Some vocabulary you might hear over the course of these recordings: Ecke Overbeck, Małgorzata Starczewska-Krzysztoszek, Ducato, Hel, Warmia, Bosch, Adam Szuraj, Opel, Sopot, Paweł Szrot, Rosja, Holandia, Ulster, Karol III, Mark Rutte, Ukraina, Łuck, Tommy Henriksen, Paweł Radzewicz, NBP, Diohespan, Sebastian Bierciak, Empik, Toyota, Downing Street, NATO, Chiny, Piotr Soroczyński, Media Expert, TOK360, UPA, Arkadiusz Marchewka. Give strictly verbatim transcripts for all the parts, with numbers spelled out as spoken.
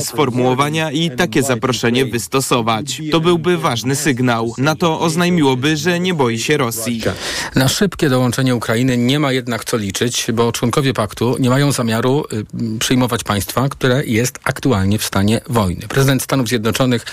sformułowania i takie zaproszenie wystosować. To byłby ważny sygnał. NATO oznajmiłoby, że nie boi się Rosji. Na szybkie dołączenie Ukrainy nie ma jednak co liczyć, bo członkowie paktu nie mają zamiaru przyjmować państwa, które jest aktualnie w stanie wojny. Prezydent Stanów Zjednoczonych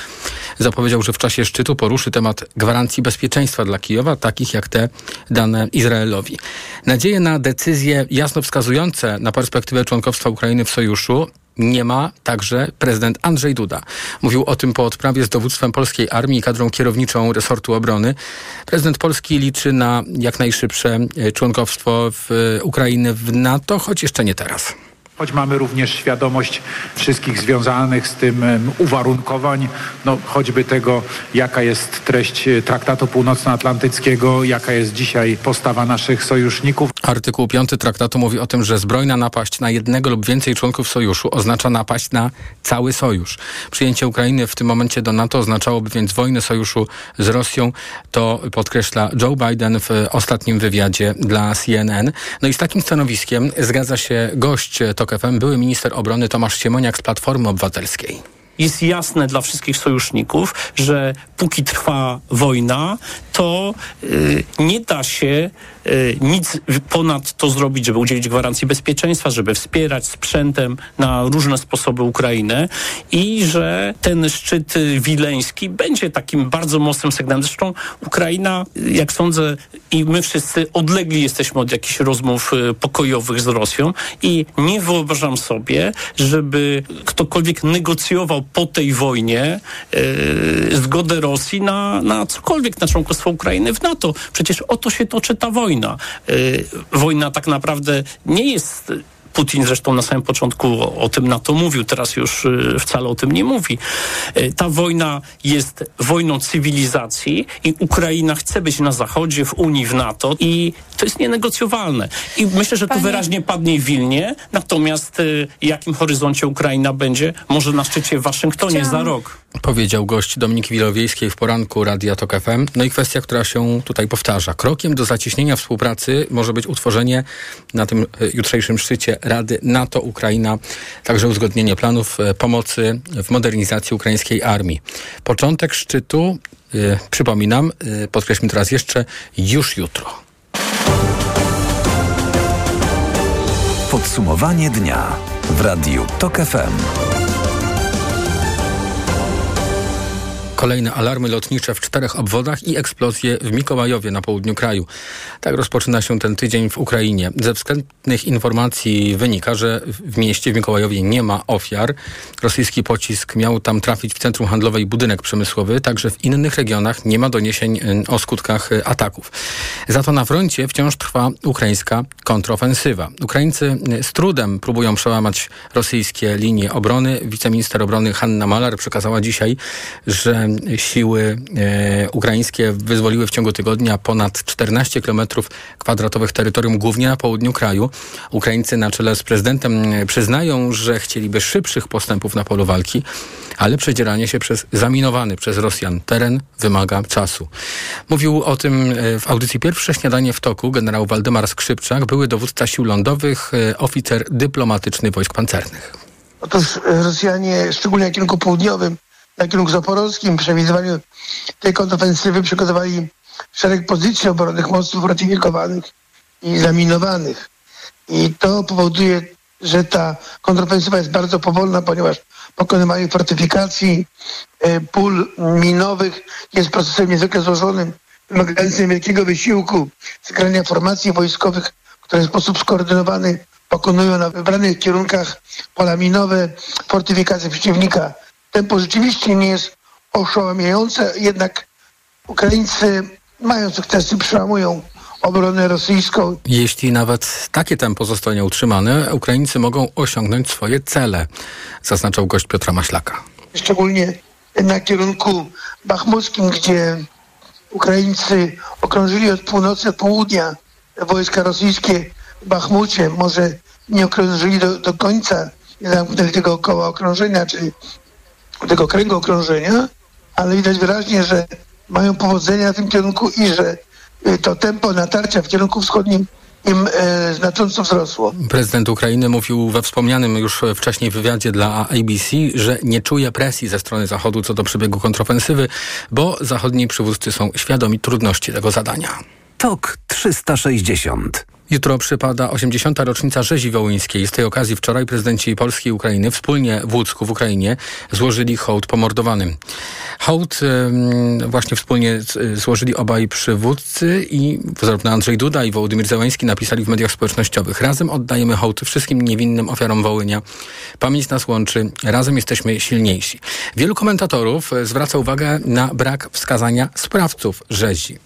zapowiedział, że w czasie szczytu poruszy temat gwarancji bezpieczeństwa dla Kijowa, takich jak te dane Izraelowi. Nadzieje na decyzje jasno wskazujące na perspektywę członkostwa Ukrainy w sojuszu nie ma także prezydent Andrzej Duda. Mówił o tym po odprawie z dowództwem polskiej armii i kadrą kierowniczą resortu obrony. Prezydent Polski liczy na jak najszybsze członkostwo w Ukrainy w NATO, choć jeszcze nie teraz. Choć mamy również świadomość wszystkich związanych z tym uwarunkowań, no choćby tego, jaka jest treść Traktatu Północnoatlantyckiego, jaka jest dzisiaj postawa naszych sojuszników. Artykuł piąty Traktatu mówi o tym, że zbrojna napaść na jednego lub więcej członków sojuszu oznacza napaść na cały sojusz. Przyjęcie Ukrainy w tym momencie do NATO oznaczałoby więc wojnę sojuszu z Rosją. To podkreśla Joe Biden w ostatnim wywiadzie dla C N N. No i z takim stanowiskiem zgadza się gość Tok F M, były minister obrony Tomasz Siemoniak z Platformy Obywatelskiej. Jest jasne dla wszystkich sojuszników, że póki trwa wojna, to y, nie da się y, nic ponad to zrobić, żeby udzielić gwarancji bezpieczeństwa, żeby wspierać sprzętem na różne sposoby Ukrainę i że ten szczyt wileński będzie takim bardzo mocnym sygnałem. Zresztą Ukraina, jak sądzę, i my wszyscy odlegli jesteśmy od jakichś rozmów pokojowych z Rosją i nie wyobrażam sobie, żeby ktokolwiek negocjował po tej wojnie y, zgodę Rosji na, na cokolwiek, na członkostwo Ukrainy w NATO. Przecież o to się toczy ta wojna. Yy, wojna tak naprawdę nie jest... Putin zresztą na samym początku o, o tym NATO mówił, teraz już y, wcale o tym nie mówi. Y, ta wojna jest wojną cywilizacji i Ukraina chce być na Zachodzie, w Unii, w NATO i to jest nienegocjowalne. I myślę, że Panie... to wyraźnie padnie w Wilnie, natomiast y, jakim horyzoncie Ukraina będzie, może na szczycie w Waszyngtonie Chciałam... za rok. Powiedział gość Dominiki Wilowiejskiej w poranku Radia Tok F M. No i kwestia, która się tutaj powtarza. Krokiem do zacieśnienia współpracy może być utworzenie na tym jutrzejszym szczycie Rady NATO-Ukraina, także uzgodnienie planów pomocy w modernizacji ukraińskiej armii. Początek szczytu, yy, przypominam, yy, podkreślmy teraz jeszcze, już jutro. Podsumowanie dnia w Radiu Tok F M. Kolejne alarmy lotnicze w czterech obwodach i eksplozje w Mikołajowie na południu kraju. Tak rozpoczyna się ten tydzień w Ukrainie. Ze wstępnych informacji wynika, że w mieście w Mikołajowie nie ma ofiar. Rosyjski pocisk miał tam trafić w centrum handlowe i budynek przemysłowy. Także w innych regionach nie ma doniesień o skutkach ataków. Za to na froncie wciąż trwa ukraińska kontrofensywa. Ukraińcy z trudem próbują przełamać rosyjskie linie obrony. Wiceminister obrony Hanna Malar przekazała dzisiaj, że siły e, ukraińskie wyzwoliły w ciągu tygodnia ponad czternaście kilometrów kwadratowych terytorium, głównie na południu kraju. Ukraińcy na czele z prezydentem przyznają, że chcieliby szybszych postępów na polu walki, ale przedzieranie się przez zaminowany przez Rosjan teren wymaga czasu. Mówił o tym w audycji Pierwsze Śniadanie w Toku generał Waldemar Skrzypczak, były dowódca sił lądowych, oficer dyplomatyczny wojsk pancernych. Otóż Rosjanie, szczególnie na kierunku południowym, na kierunku zaporowskim, przewidywaniu tej kontrofensywy przygotowali szereg pozycji obronnych mostów ratyfikowanych i zaminowanych. I to powoduje, że ta kontrofensywa jest bardzo powolna, ponieważ pokonywanie fortyfikacji, pól minowych jest procesem niezwykle złożonym, wymagającym wielkiego wysiłku, zgrania formacji wojskowych, które w sposób skoordynowany pokonują na wybranych kierunkach pola minowe, fortyfikacje przeciwnika. Tempo rzeczywiście nie jest oszałamiające, jednak Ukraińcy mają sukcesy, przełamują obronę rosyjską. Jeśli nawet takie tempo zostanie utrzymane, Ukraińcy mogą osiągnąć swoje cele, zaznaczał gość Piotra Maślaka. Szczególnie na kierunku bachmuckim, gdzie Ukraińcy okrążyli od północy do południa wojska rosyjskie w Bachmucie. Może nie okrążyli do, do końca, nie zamknęli tego koła okrążenia, czyli tego kręgu okrążenia, ale widać wyraźnie, że mają powodzenia na tym kierunku i że to tempo natarcia w kierunku wschodnim im e, znacząco wzrosło. Prezydent Ukrainy mówił we wspomnianym już wcześniej wywiadzie dla A B C, że nie czuje presji ze strony Zachodu co do przebiegu kontrofensywy, bo zachodni przywódcy są świadomi trudności tego zadania. Tok trzysta sześćdziesiąt. Jutro przypada osiemdziesiąta rocznica rzezi wołyńskiej. Z tej okazji wczoraj prezydenci Polski i Ukrainy wspólnie w Łucku w Ukrainie złożyli hołd pomordowanym. Hołd ym, właśnie wspólnie złożyli obaj przywódcy i zarówno Andrzej Duda i Wołodymyr Zełenski napisali w mediach społecznościowych: razem oddajemy hołd wszystkim niewinnym ofiarom Wołynia. Pamięć nas łączy. Razem jesteśmy silniejsi. Wielu komentatorów zwraca uwagę na brak wskazania sprawców rzezi.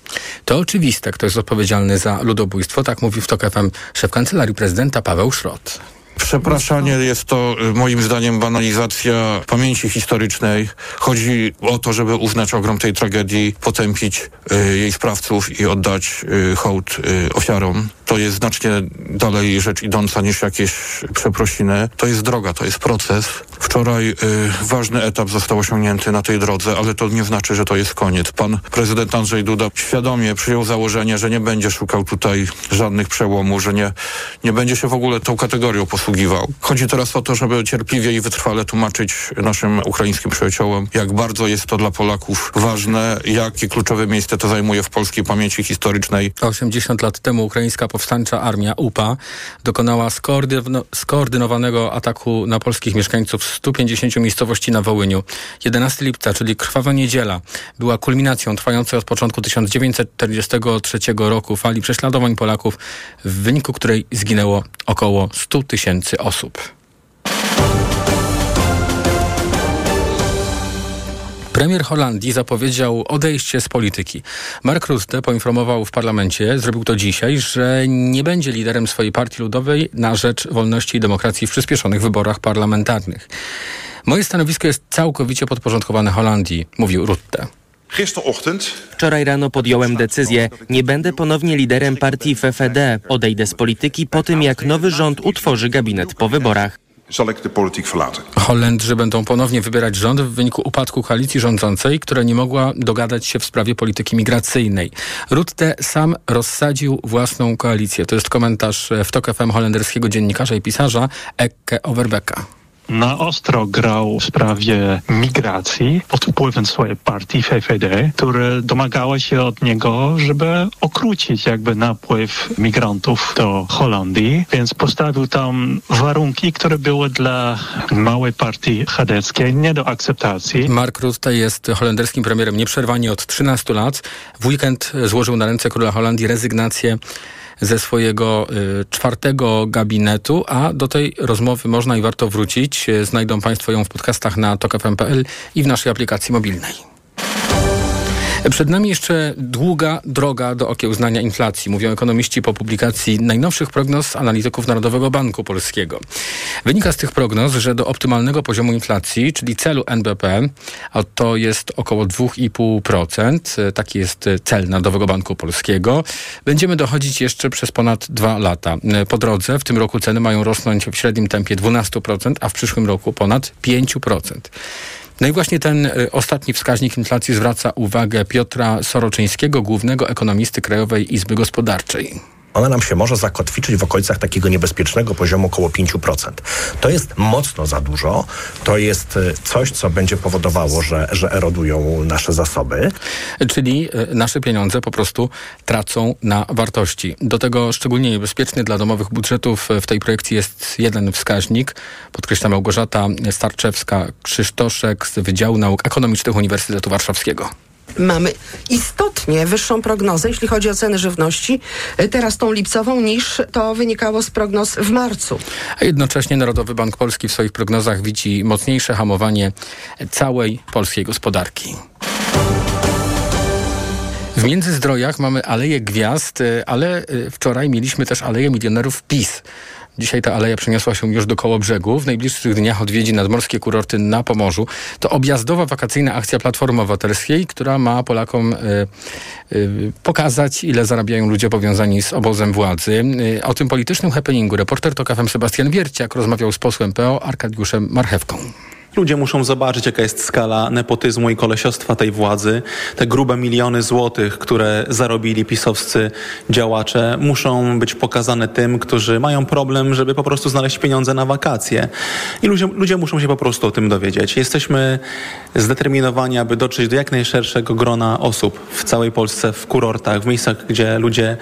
To oczywiste, kto jest odpowiedzialny za ludobójstwo, tak mówi w Tok F M szef kancelarii prezydenta Paweł Szrot. Przepraszanie jest to moim zdaniem banalizacja pamięci historycznej. Chodzi o to, żeby uznać ogrom tej tragedii, potępić y, jej sprawców i oddać y, hołd y, ofiarom. To jest znacznie dalej rzecz idąca niż jakieś przeprosiny. To jest droga, to jest proces. Wczoraj y, ważny etap został osiągnięty na tej drodze, ale to nie znaczy, że to jest koniec. Pan prezydent Andrzej Duda świadomie przyjął założenie, że nie będzie szukał tutaj żadnych przełomów, że nie, nie będzie się w ogóle tą kategorią posługiwał. Chodzi teraz o to, żeby cierpliwie i wytrwale tłumaczyć naszym ukraińskim przyjaciołom, jak bardzo jest to dla Polaków ważne, jakie kluczowe miejsce to zajmuje w polskiej pamięci historycznej. osiemdziesiąt lat temu Ukraińska Powstańcza Armia, U P A, dokonała skoordyno- skoordynowanego ataku na polskich mieszkańców stu pięćdziesięciu miejscowości na Wołyniu. jedenastego lipca, czyli Krwawa Niedziela, była kulminacją trwającej od początku tysiąc dziewięćset czterdziestego trzeciego roku fali prześladowań Polaków, w wyniku której zginęło około stu tysięcy osób. Premier Holandii zapowiedział odejście z polityki. Mark Rutte poinformował w parlamencie, zrobił to dzisiaj, że nie będzie liderem swojej partii ludowej na rzecz wolności i demokracji w przyspieszonych wyborach parlamentarnych. Moje stanowisko jest całkowicie podporządkowane Holandii, mówił Rutte. Wczoraj rano podjąłem decyzję. Nie będę ponownie liderem partii V V D. Odejdę z polityki po tym, jak nowy rząd utworzy gabinet po wyborach. Holendrzy będą ponownie wybierać rząd w wyniku upadku koalicji rządzącej, która nie mogła dogadać się w sprawie polityki migracyjnej. Rutte sam rozsadził własną koalicję. To jest komentarz w Tok F M holenderskiego dziennikarza i pisarza Ecke Overbecka. Na ostro grał w sprawie migracji pod wpływem swojej partii V V D, która domagała się od niego, żeby okrócić jakby napływ migrantów do Holandii, więc postawił tam warunki, które były dla małej partii chadeckiej nie do akceptacji. Mark Rutte jest holenderskim premierem nieprzerwanie od trzynastu lat. W weekend złożył na ręce króla Holandii rezygnację ze swojego y, czwartego gabinetu, a do tej rozmowy można i warto wrócić. Znajdą Państwo ją w podcastach na tok f m kropka p l i w naszej aplikacji mobilnej. Przed nami jeszcze długa droga do okiełznania inflacji, mówią ekonomiści po publikacji najnowszych prognoz analityków Narodowego Banku Polskiego. Wynika z tych prognoz, że do optymalnego poziomu inflacji, czyli celu N B P, a to jest około dwa i pół procent, taki jest cel Narodowego Banku Polskiego, będziemy dochodzić jeszcze przez ponad dwa lata. Po drodze w tym roku ceny mają rosnąć w średnim tempie dwanaście procent, a w przyszłym roku ponad pięć procent. No i właśnie ten ostatni wskaźnik inflacji zwraca uwagę Piotra Soroczyńskiego, głównego ekonomisty Krajowej Izby Gospodarczej. Ona nam się może zakotwiczyć w okolicach takiego niebezpiecznego poziomu około pięć procent. To jest mocno za dużo. To jest coś, co będzie powodowało, że, że erodują nasze zasoby. Czyli nasze pieniądze po prostu tracą na wartości. Do tego szczególnie niebezpieczny dla domowych budżetów w tej projekcji jest jeden wskaźnik, podkreśla Małgorzata Starczewska-Krzysztoszek z Wydziału Nauk Ekonomicznych Uniwersytetu Warszawskiego. Mamy istotnie wyższą prognozę, jeśli chodzi o ceny żywności, teraz tą lipcową, niż to wynikało z prognoz w marcu. A jednocześnie Narodowy Bank Polski w swoich prognozach widzi mocniejsze hamowanie całej polskiej gospodarki. W Międzyzdrojach mamy Aleję Gwiazd, ale wczoraj mieliśmy też Aleję Milionerów PiS. Dzisiaj ta aleja przeniosła się już do Kołobrzegu. W najbliższych dniach odwiedzi nadmorskie kurorty na Pomorzu. To objazdowa, wakacyjna akcja Platformy Obywatelskiej, która ma Polakom y, y, pokazać, ile zarabiają ludzie powiązani z obozem władzy. Y, o tym politycznym happeningu reporter Tok F M Sebastian Bierciak rozmawiał z posłem P O Arkadiuszem Marchewką. Ludzie muszą zobaczyć, jaka jest skala nepotyzmu i kolesiostwa tej władzy. Te grube miliony złotych, które zarobili pisowscy działacze, muszą być pokazane tym, którzy mają problem, żeby po prostu znaleźć pieniądze na wakacje. I ludzie, ludzie muszą się po prostu o tym dowiedzieć. Jesteśmy zdeterminowani, aby dotrzeć do jak najszerszego grona osób w całej Polsce, w kurortach, w miejscach, gdzie ludzie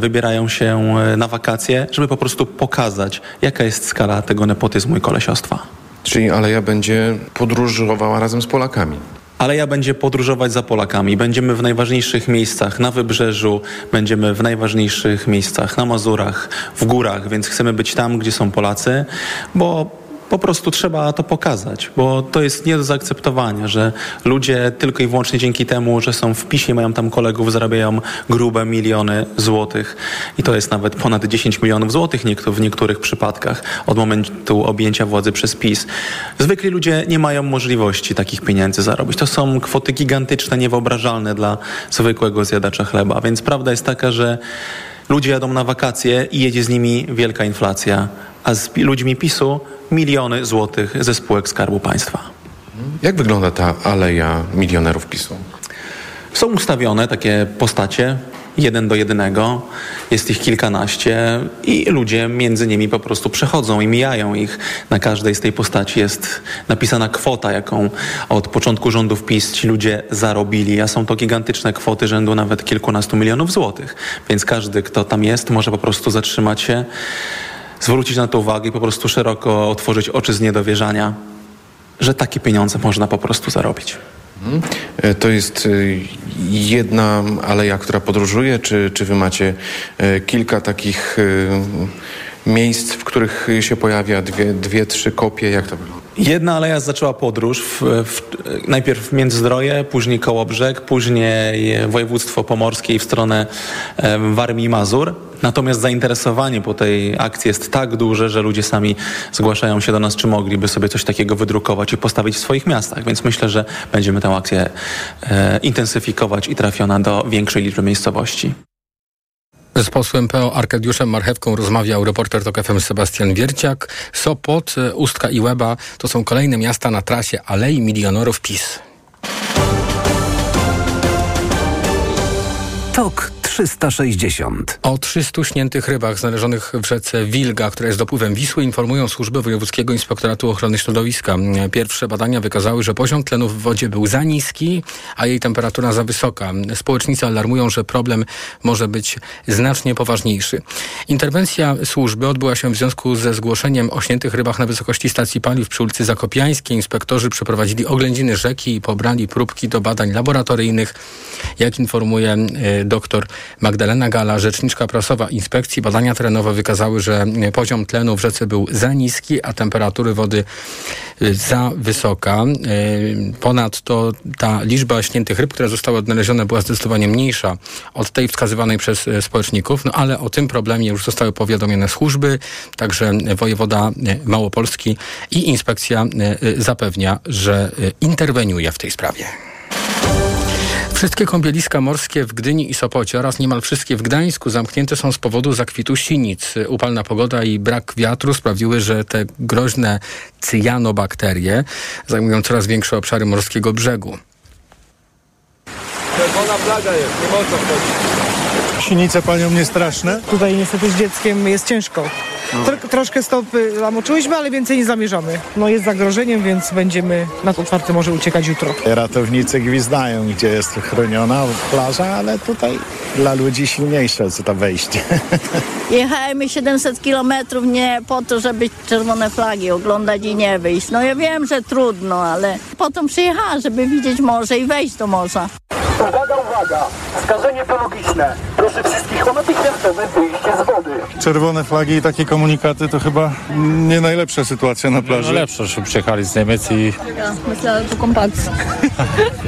wybierają się na wakacje, żeby po prostu pokazać, jaka jest skala tego nepotyzmu i kolesiostwa. Czyli Aleja będzie podróżowała razem z Polakami. Aleja będzie podróżować za Polakami. Będziemy w najważniejszych miejscach na Wybrzeżu, będziemy w najważniejszych miejscach na Mazurach, w górach, więc chcemy być tam, gdzie są Polacy, bo po prostu trzeba to pokazać, bo to jest nie do zaakceptowania, że ludzie tylko i wyłącznie dzięki temu, że są w PiSie, mają tam kolegów, zarabiają grube miliony złotych i to jest nawet ponad dziesięć milionów złotych w niektórych przypadkach od momentu objęcia władzy przez PiS. Zwykli ludzie nie mają możliwości takich pieniędzy zarobić. To są kwoty gigantyczne, niewyobrażalne dla zwykłego zjadacza chleba, więc prawda jest taka, że ludzie jadą na wakacje i jedzie z nimi wielka inflacja, a z ludźmi PiSu miliony złotych ze spółek Skarbu Państwa. Jak wygląda ta aleja milionerów PiSu? Są ustawione takie postacie, jeden do jednego, jest ich kilkanaście i ludzie między nimi po prostu przechodzą i mijają ich. Na każdej z tej postaci jest napisana kwota, jaką od początku rządów PiS ci ludzie zarobili, a są to gigantyczne kwoty rzędu nawet kilkunastu milionów złotych. Więc każdy, kto tam jest, może po prostu zatrzymać się, zwrócić na to uwagę i po prostu szeroko otworzyć oczy z niedowierzania, że takie pieniądze można po prostu zarobić. To jest jedna aleja, która podróżuje, czy, czy wy macie kilka takich miejsc, w których się pojawia dwie, dwie trzy kopie, jak to wygląda? Jedna aleja zaczęła podróż, w, w, najpierw w Międzyzdroje, później Kołobrzeg, później województwo pomorskie i w stronę e, Warmii i Mazur. Natomiast zainteresowanie po tej akcji jest tak duże, że ludzie sami zgłaszają się do nas, czy mogliby sobie coś takiego wydrukować i postawić w swoich miastach. Więc myślę, że będziemy tę akcję e, intensyfikować i trafi ona do większej liczby miejscowości. Z posłem P O Arkadiuszem Marchewką rozmawiał reporter TOK F M Sebastian Bierciak. Sopot, Ustka i Łeba to są kolejne miasta na trasie Alei Milionerów PiS. TOK trzysta sześćdziesiąt. O trzystu śniętych rybach znalezionych w rzece Wilga, która jest dopływem Wisły, informują służby Wojewódzkiego Inspektoratu Ochrony Środowiska. Pierwsze badania wykazały, że poziom tlenu w wodzie był za niski, a jej temperatura za wysoka. Społecznicy alarmują, że problem może być znacznie poważniejszy. Interwencja służby odbyła się w związku ze zgłoszeniem o śniętych rybach na wysokości stacji paliw przy ulicy Zakopiańskiej. Inspektorzy przeprowadzili oględziny rzeki i pobrali próbki do badań laboratoryjnych. Jak informuje y, doktor Magdalena Gala, rzeczniczka prasowa inspekcji, badania terenowe wykazały, że poziom tlenu w rzece był za niski, a temperatury wody za wysoka. Ponadto ta liczba śniętych ryb, które zostały odnalezione, była zdecydowanie mniejsza od tej wskazywanej przez społeczników, no ale o tym problemie już zostały powiadomione służby, także wojewoda Małopolski i inspekcja zapewnia, że interweniuje w tej sprawie. Wszystkie kąpieliska morskie w Gdyni i Sopocie oraz niemal wszystkie w Gdańsku zamknięte są z powodu zakwitu sinic. Upalna pogoda i brak wiatru sprawiły, że te groźne cyjanobakterie zajmują coraz większe obszary morskiego brzegu. Czerwona plaga jest, nie można wchodzić. Sinice panią mnie straszne. Tutaj niestety z dzieckiem jest ciężko. Tro- troszkę stopy zamoczyłyśmy, ale więcej nie zamierzamy. No jest zagrożeniem, więc będziemy na to otwarte morze uciekać jutro. Ratownicy gwizdają, gdzie jest chroniona plaża, ale tutaj dla ludzi silniejsze jest to wejście. Jechałem siedemset kilometrów nie po to, żeby czerwone flagi oglądać i nie wyjść. No ja wiem, że trudno, ale potem przyjechałem, żeby widzieć morze i wejść do morza. Uwaga, uwaga! Skażenie biologiczne. Proszę wszystkich o natychmiastowe wyjście z wody. Czerwone flagi i takie komunikaty to chyba nie najlepsza sytuacja na plaży. No lepsze, że przyjechali z Niemiec i... Ja, myślę, że to kompakt.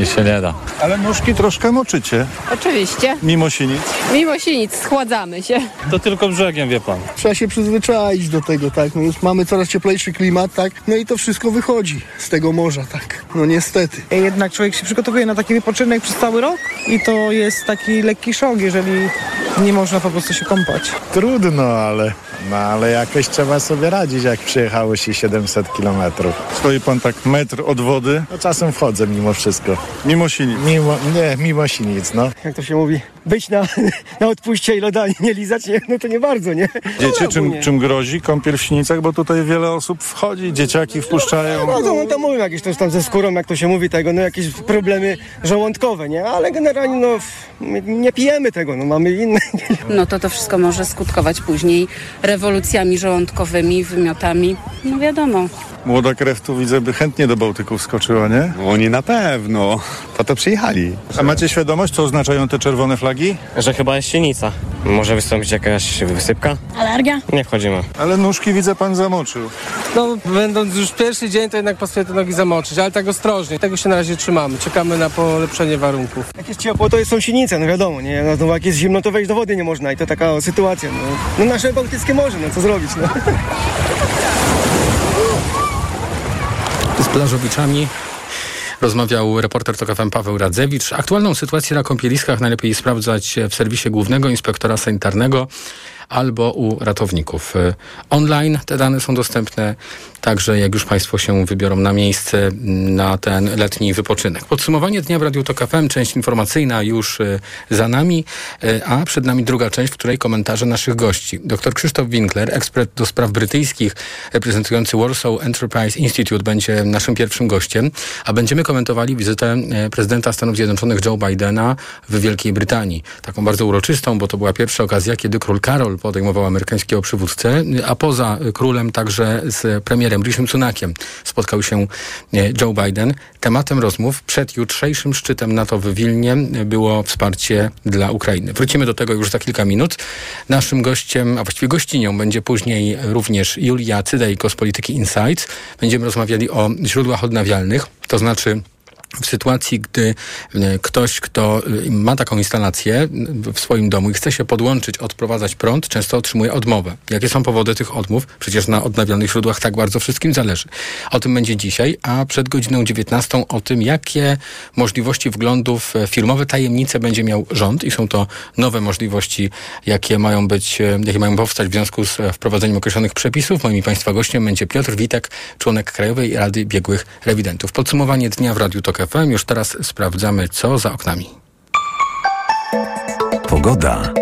I się nie da. Ale nóżki troszkę moczycie. Oczywiście. Mimo sinic. Mimo sinic, schładzamy się. To tylko brzegiem, wie pan. Trzeba się przyzwyczaić do tego, tak? No już mamy coraz cieplejszy klimat, tak? No i to wszystko wychodzi z tego morza, tak? No niestety. Jednak człowiek się przygotowuje na taki wypoczynek przez cały rok i to jest taki lekki szok, jeżeli nie można po prostu się kąpać. Trudno, ale No ale jakoś trzeba sobie radzić, jak przyjechało się siedemset kilometrów. Stoi pan tak metr od wody? No czasem wchodzę mimo wszystko. Mimo sinic? Mimo, nie, mimo sinic, no. Jak to się mówi, być na, na odpuście i loda nie lizać, nie? No to nie bardzo, nie? Dzieci, no, czym, czym grozi kąpiel w sinicach? Bo tutaj wiele osób wchodzi, dzieciaki wpuszczają. No, no, no, no to mówią jakieś coś tam ze skórą, jak to się mówi tego, no jakieś problemy żołądkowe, nie? Ale generalnie, no nie pijemy tego, no mamy inne. No to to wszystko może skutkować później rewolucjami żołądkowymi, wymiotami, no wiadomo. Młoda krew tu, widzę, by chętnie do Bałtyku wskoczyła, nie? Oni na pewno, po to przyjechali. A macie świadomość, co oznaczają te czerwone flagi? Że chyba jest sienica. Może wystąpić jakaś wysypka? Alergia? Nie wchodzimy. Ale nóżki, widzę, pan zamoczył. No, będąc już pierwszy dzień, to jednak pasuje te nogi zamoczyć, ale tak ostrożnie. Tego się na razie trzymamy, czekamy na polepszenie warunków. Jak jest ciepło, to są sienice, no wiadomo, nie? No, jak jest zimno, to wejść do wody nie można i to taka o, sytuacja, no. No nasze bałtyckie morze, no co zrobić, no. Z plażowiczami rozmawiał reporter TOK F M Paweł Radzewicz. Aktualną sytuację na kąpieliskach najlepiej sprawdzać w serwisie Głównego Inspektora Sanitarnego albo u ratowników. Online te dane są dostępne, także jak już Państwo się wybiorą na miejsce na ten letni wypoczynek. Podsumowanie dnia w Radiu TOK F M, część informacyjna już za nami, a przed nami druga część, w której komentarze naszych gości. Doktor Krzysztof Winkler, ekspert do spraw brytyjskich, reprezentujący Warsaw Enterprise Institute, będzie naszym pierwszym gościem, a będziemy komentowali wizytę prezydenta Stanów Zjednoczonych Joe Bidena w Wielkiej Brytanii. Taką bardzo uroczystą, bo to była pierwsza okazja, kiedy król Karol podejmował amerykańskiego przywódcę, a poza królem także z premierem Rishim Sunakiem spotkał się Joe Biden. Tematem rozmów przed jutrzejszym szczytem NATO w Wilnie było wsparcie dla Ukrainy. Wrócimy do tego już za kilka minut. Naszym gościem, a właściwie gościnią, będzie później również Julia Cydejko z Polityki Insights. Będziemy rozmawiali o źródłach odnawialnych, to znaczy w sytuacji, gdy ktoś, kto ma taką instalację w swoim domu i chce się podłączyć, odprowadzać prąd, często otrzymuje odmowę. Jakie są powody tych odmów? Przecież na odnawialnych źródłach tak bardzo wszystkim zależy. O tym będzie dzisiaj, a przed godziną dziewiętnastą o tym, jakie możliwości wglądu w firmowe tajemnice będzie miał rząd i są to nowe możliwości, jakie mają być, jakie mają powstać w związku z wprowadzeniem określonych przepisów. Moim i Państwa gościem będzie Piotr Witek, członek Krajowej Rady Biegłych Rewidentów. Podsumowanie dnia w Radiu TOK F M. Już teraz sprawdzamy, co za oknami. Pogoda.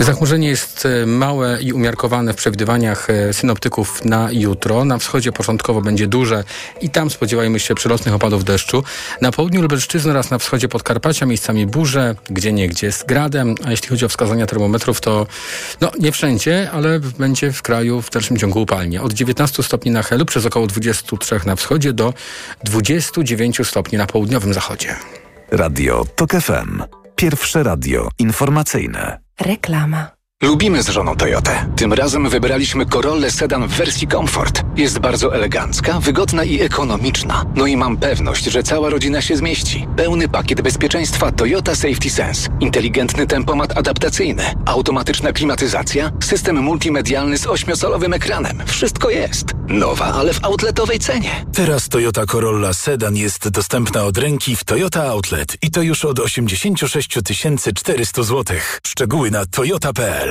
Zachmurzenie jest małe i umiarkowane w przewidywaniach synoptyków na jutro. Na wschodzie początkowo będzie duże i tam spodziewajmy się przelotnych opadów deszczu. Na południu Lubelszczyzny oraz na wschodzie Podkarpacia miejscami burze, gdzie niegdzie z gradem. A jeśli chodzi o wskazania termometrów, to no nie wszędzie, ale będzie w kraju w dalszym ciągu upalnie. Od dziewiętnastu stopni na Helu, przez około dwudziestu trzech na wschodzie, do dwudziestu dziewięciu stopni na południowym zachodzie. Radio TOK F M. Pierwsze radio informacyjne. Reklama. Lubimy z żoną Toyotę. Tym razem wybraliśmy Corollę Sedan w wersji Comfort. Jest bardzo elegancka, wygodna i ekonomiczna. No i mam pewność, że cała rodzina się zmieści. Pełny pakiet bezpieczeństwa Toyota Safety Sense. Inteligentny tempomat adaptacyjny. Automatyczna klimatyzacja. System multimedialny z ośmiocalowym ekranem. Wszystko jest. Nowa, ale w outletowej cenie. Teraz Toyota Corolla Sedan jest dostępna od ręki w Toyota Outlet. I to już od osiemdziesięciu sześciu tysięcy czterystu złotych. Szczegóły na toyota kropka p l.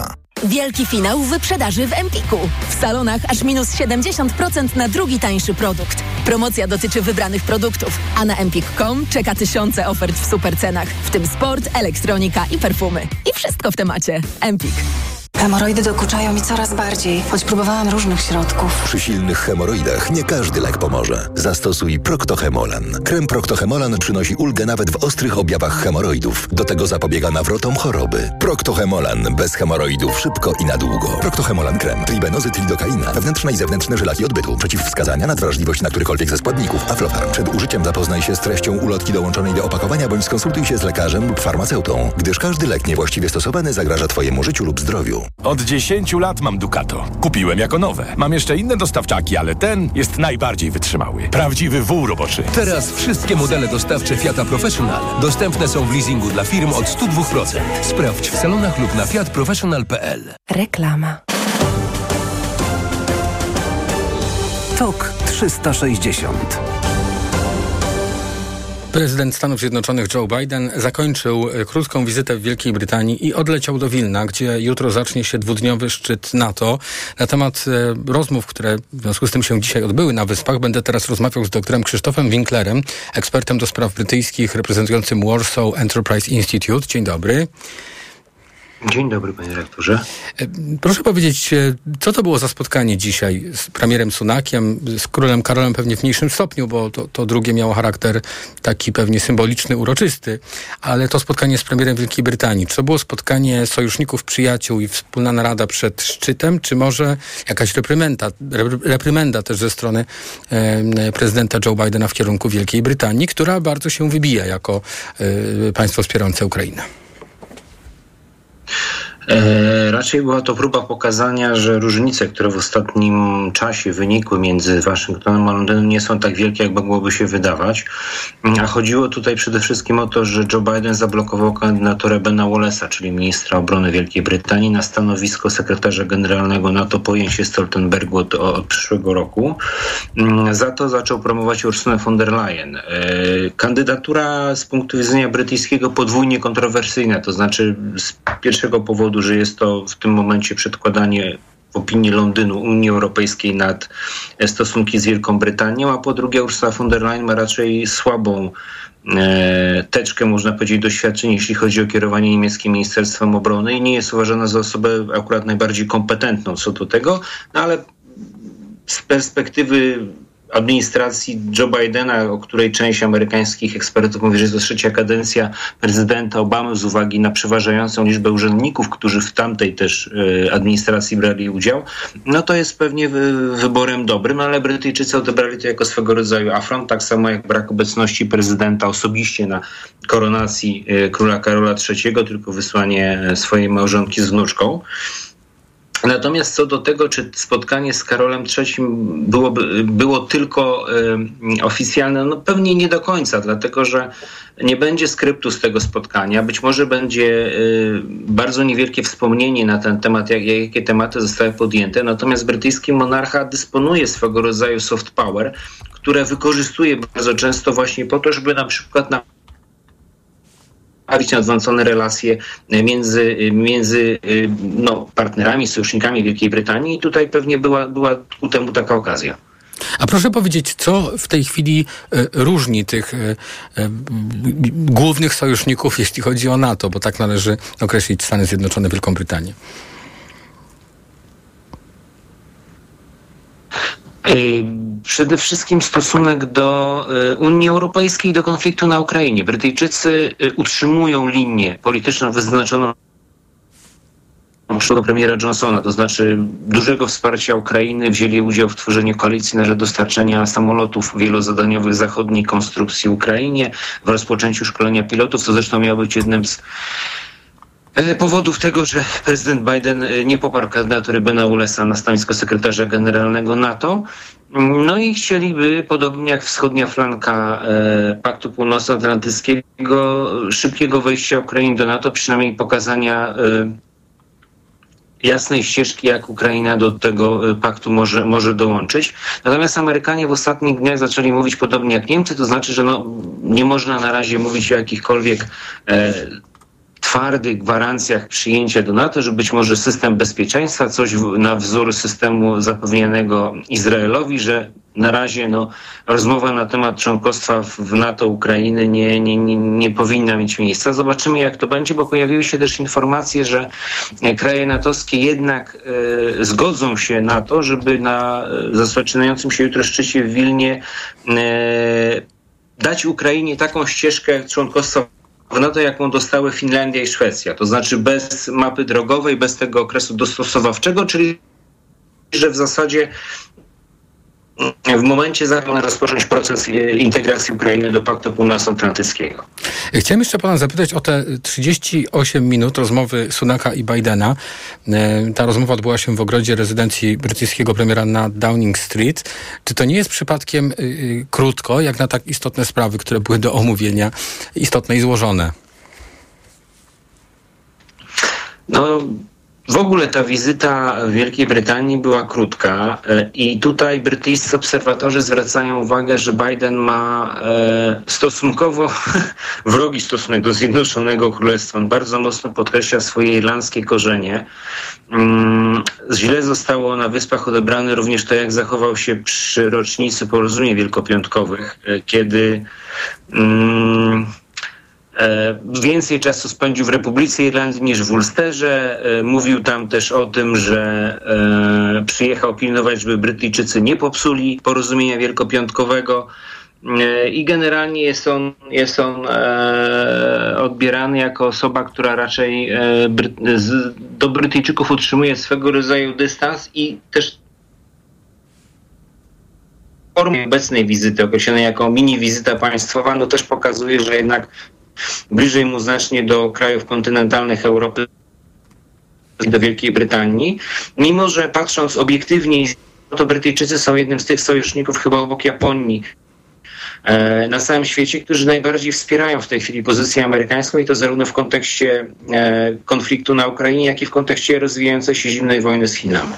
Wielki finał wyprzedaży w Empiku. W salonach aż minus siedemdziesiąt procent na drugi tańszy produkt. Promocja dotyczy wybranych produktów, a na empik kropka com czeka tysiące ofert w supercenach, w tym sport, elektronika i perfumy. I wszystko w temacie. Empik. Hemoroidy dokuczają mi coraz bardziej, choć próbowałam różnych środków. Przy silnych hemoroidach nie każdy lek pomoże. Zastosuj Proctohemolan. Krem Proctohemolan przynosi ulgę nawet w ostrych objawach hemoroidów. Do tego zapobiega nawrotom choroby. Proctohemolan. Bez hemoroidów szybko i na długo. Proctohemolan krem. Tribenozy, tridokaina. Wewnętrzne i zewnętrzne żylaki odbytu. Przeciwwskazania na wrażliwość na którykolwiek ze składników. Aflofarm. Przed użyciem zapoznaj się z treścią ulotki dołączonej do opakowania bądź skonsultuj się z lekarzem lub farmaceutą, gdyż każdy lek niewłaściwie stosowany zagraża Twojemu życiu lub zdrowiu. Od dziesięciu lat mam Ducato. Kupiłem jako nowe. Mam jeszcze inne dostawczaki, ale ten jest najbardziej wytrzymały. Prawdziwy wół roboczy. Teraz wszystkie modele dostawcze Fiata Professional dostępne są w leasingu dla firm od stu dwóch procent. Sprawdź w salonach lub na fiat professional kropka p l. Reklama. Tok trzysta sześćdziesiąt. Prezydent Stanów Zjednoczonych Joe Biden zakończył krótką wizytę w Wielkiej Brytanii i odleciał do Wilna, gdzie jutro zacznie się dwudniowy szczyt NATO. Na temat e, rozmów, które w związku z tym się dzisiaj odbyły na Wyspach, będę teraz rozmawiał z doktorem Krzysztofem Winklerem, ekspertem do spraw brytyjskich, reprezentującym Warsaw Enterprise Institute. Dzień dobry. Dzień dobry, panie rektorze. Proszę powiedzieć, co to było za spotkanie dzisiaj z premierem Sunakiem, z królem Karolem pewnie w mniejszym stopniu, bo to, to drugie miało charakter taki pewnie symboliczny, uroczysty, ale to spotkanie z premierem Wielkiej Brytanii. Czy to było spotkanie sojuszników, przyjaciół i wspólna narada przed szczytem, czy może jakaś reprymenda, reprymenda też ze strony e, prezydenta Joe Bidena w kierunku Wielkiej Brytanii, która bardzo się wybija jako e, państwo wspierające Ukrainę? E, raczej była to próba pokazania, że różnice, które w ostatnim czasie wynikły między Waszyngtonem a Londynem, nie są tak wielkie, jak mogłoby się wydawać. A chodziło tutaj przede wszystkim o to, że Joe Biden zablokował kandydaturę Bena Wallace'a, czyli ministra obrony Wielkiej Brytanii, na stanowisko sekretarza generalnego NATO po Jensie Stoltenbergu od, od przyszłego roku. Za to zaczął promować Ursulę von der Leyen. E, kandydatura z punktu widzenia brytyjskiego podwójnie kontrowersyjna, to znaczy z pierwszego powodu, że jest to w tym momencie przedkładanie opinii Londynu, Unii Europejskiej nad stosunki z Wielką Brytanią, a po drugie Ursula von der Leyen ma raczej słabą e, teczkę, można powiedzieć, doświadczeń, jeśli chodzi o kierowanie niemieckim Ministerstwem Obrony i nie jest uważana za osobę akurat najbardziej kompetentną co do tego, no ale z perspektywy administracji Joe Bidena, o której część amerykańskich ekspertów mówi, że jest to trzecia kadencja prezydenta Obamy z uwagi na przeważającą liczbę urzędników, którzy w tamtej też administracji brali udział, no to jest pewnie wyborem dobrym, ale Brytyjczycy odebrali to jako swego rodzaju afront, tak samo jak brak obecności prezydenta osobiście na koronacji króla Karola trzeciego, tylko wysłanie swojej małżonki z wnuczką. Natomiast co do tego, czy spotkanie z Karolem trzecim byłoby, było tylko y, oficjalne, no pewnie nie do końca, dlatego że nie będzie skryptu z tego spotkania. Być może będzie y, bardzo niewielkie wspomnienie na ten temat, jak, jakie tematy zostały podjęte. Natomiast brytyjski monarcha dysponuje swego rodzaju soft power, które wykorzystuje bardzo często właśnie po to, żeby na przykład na na zwącone relacje między, między no, partnerami, sojusznikami Wielkiej Brytanii i tutaj pewnie była, była ku temu taka okazja. A proszę powiedzieć, co w tej chwili y, różni tych y, y, głównych sojuszników, jeśli chodzi o NATO, bo tak należy określić Stany Zjednoczone, Wielką Brytanię? Przede wszystkim stosunek do Unii Europejskiej i do konfliktu na Ukrainie. Brytyjczycy utrzymują linię polityczną wyznaczoną przez premiera Johnsona, to znaczy dużego wsparcia Ukrainy, wzięli udział w tworzeniu koalicji na rzecz dostarczenia samolotów wielozadaniowych zachodniej konstrukcji Ukrainie, w rozpoczęciu szkolenia pilotów, co zresztą miało być jednym z powodów tego, że prezydent Biden nie poparł kandydatury Bena Wallace'a na stanowisko sekretarza generalnego NATO. No i chcieliby, podobnie jak wschodnia flanka e, Paktu Północnoatlantyckiego, szybkiego wejścia Ukrainy do NATO, przynajmniej pokazania e, jasnej ścieżki, jak Ukraina do tego paktu może, może dołączyć. Natomiast Amerykanie w ostatnich dniach zaczęli mówić podobnie jak Niemcy, to znaczy, że no, nie można na razie mówić o jakichkolwiek e, twardych gwarancjach przyjęcia do NATO, że być może system bezpieczeństwa, coś w, na wzór systemu zapewnianego Izraelowi, że na razie no, rozmowa na temat członkostwa w, w NATO Ukrainy nie, nie, nie, nie powinna mieć miejsca. Zobaczymy, jak to będzie, bo pojawiły się też informacje, że kraje natowskie jednak e, zgodzą się na to, żeby na zaczynającym się jutro szczycie w Wilnie e, dać Ukrainie taką ścieżkę jak członkostwa w NATO, jaką dostały Finlandia i Szwecja, to znaczy bez mapy drogowej, bez tego okresu dostosowawczego, czyli że w zasadzie w momencie, zanim rozpocząć proces integracji Ukrainy do Paktu Północnoatlantyckiego. Chciałem jeszcze pana zapytać o te trzydzieści osiem minut rozmowy Sunaka i Bidena. Ta rozmowa odbyła się w ogrodzie rezydencji brytyjskiego premiera na Downing Street. Czy to nie jest przypadkiem krótko, jak na tak istotne sprawy, które były do omówienia istotne i złożone? No... W ogóle ta wizyta w Wielkiej Brytanii była krótka i tutaj brytyjscy obserwatorzy zwracają uwagę, że Biden ma stosunkowo wrogi stosunek do Zjednoczonego Królestwa. On bardzo mocno podkreśla swoje irlandzkie korzenie. Źle zostało na Wyspach odebrane również to, jak zachował się przy rocznicy porozumień wielkopiątkowych, kiedy... Więcej czasu spędził w Republice Irlandii niż w Ulsterze. Mówił tam też o tym, że przyjechał pilnować, żeby Brytyjczycy nie popsuli porozumienia wielkopiątkowego. I generalnie jest on, jest on odbierany jako osoba, która raczej do Brytyjczyków utrzymuje swego rodzaju dystans i też formie obecnej wizyty, określonej jako mini wizyta państwowa, no też pokazuje, że jednak bliżej mu znacznie do krajów kontynentalnych Europy, do Wielkiej Brytanii, mimo że patrząc obiektywnie, to Brytyjczycy są jednym z tych sojuszników chyba obok Japonii na całym świecie, którzy najbardziej wspierają w tej chwili pozycję amerykańską i to zarówno w kontekście konfliktu na Ukrainie, jak i w kontekście rozwijającej się zimnej wojny z Chinami.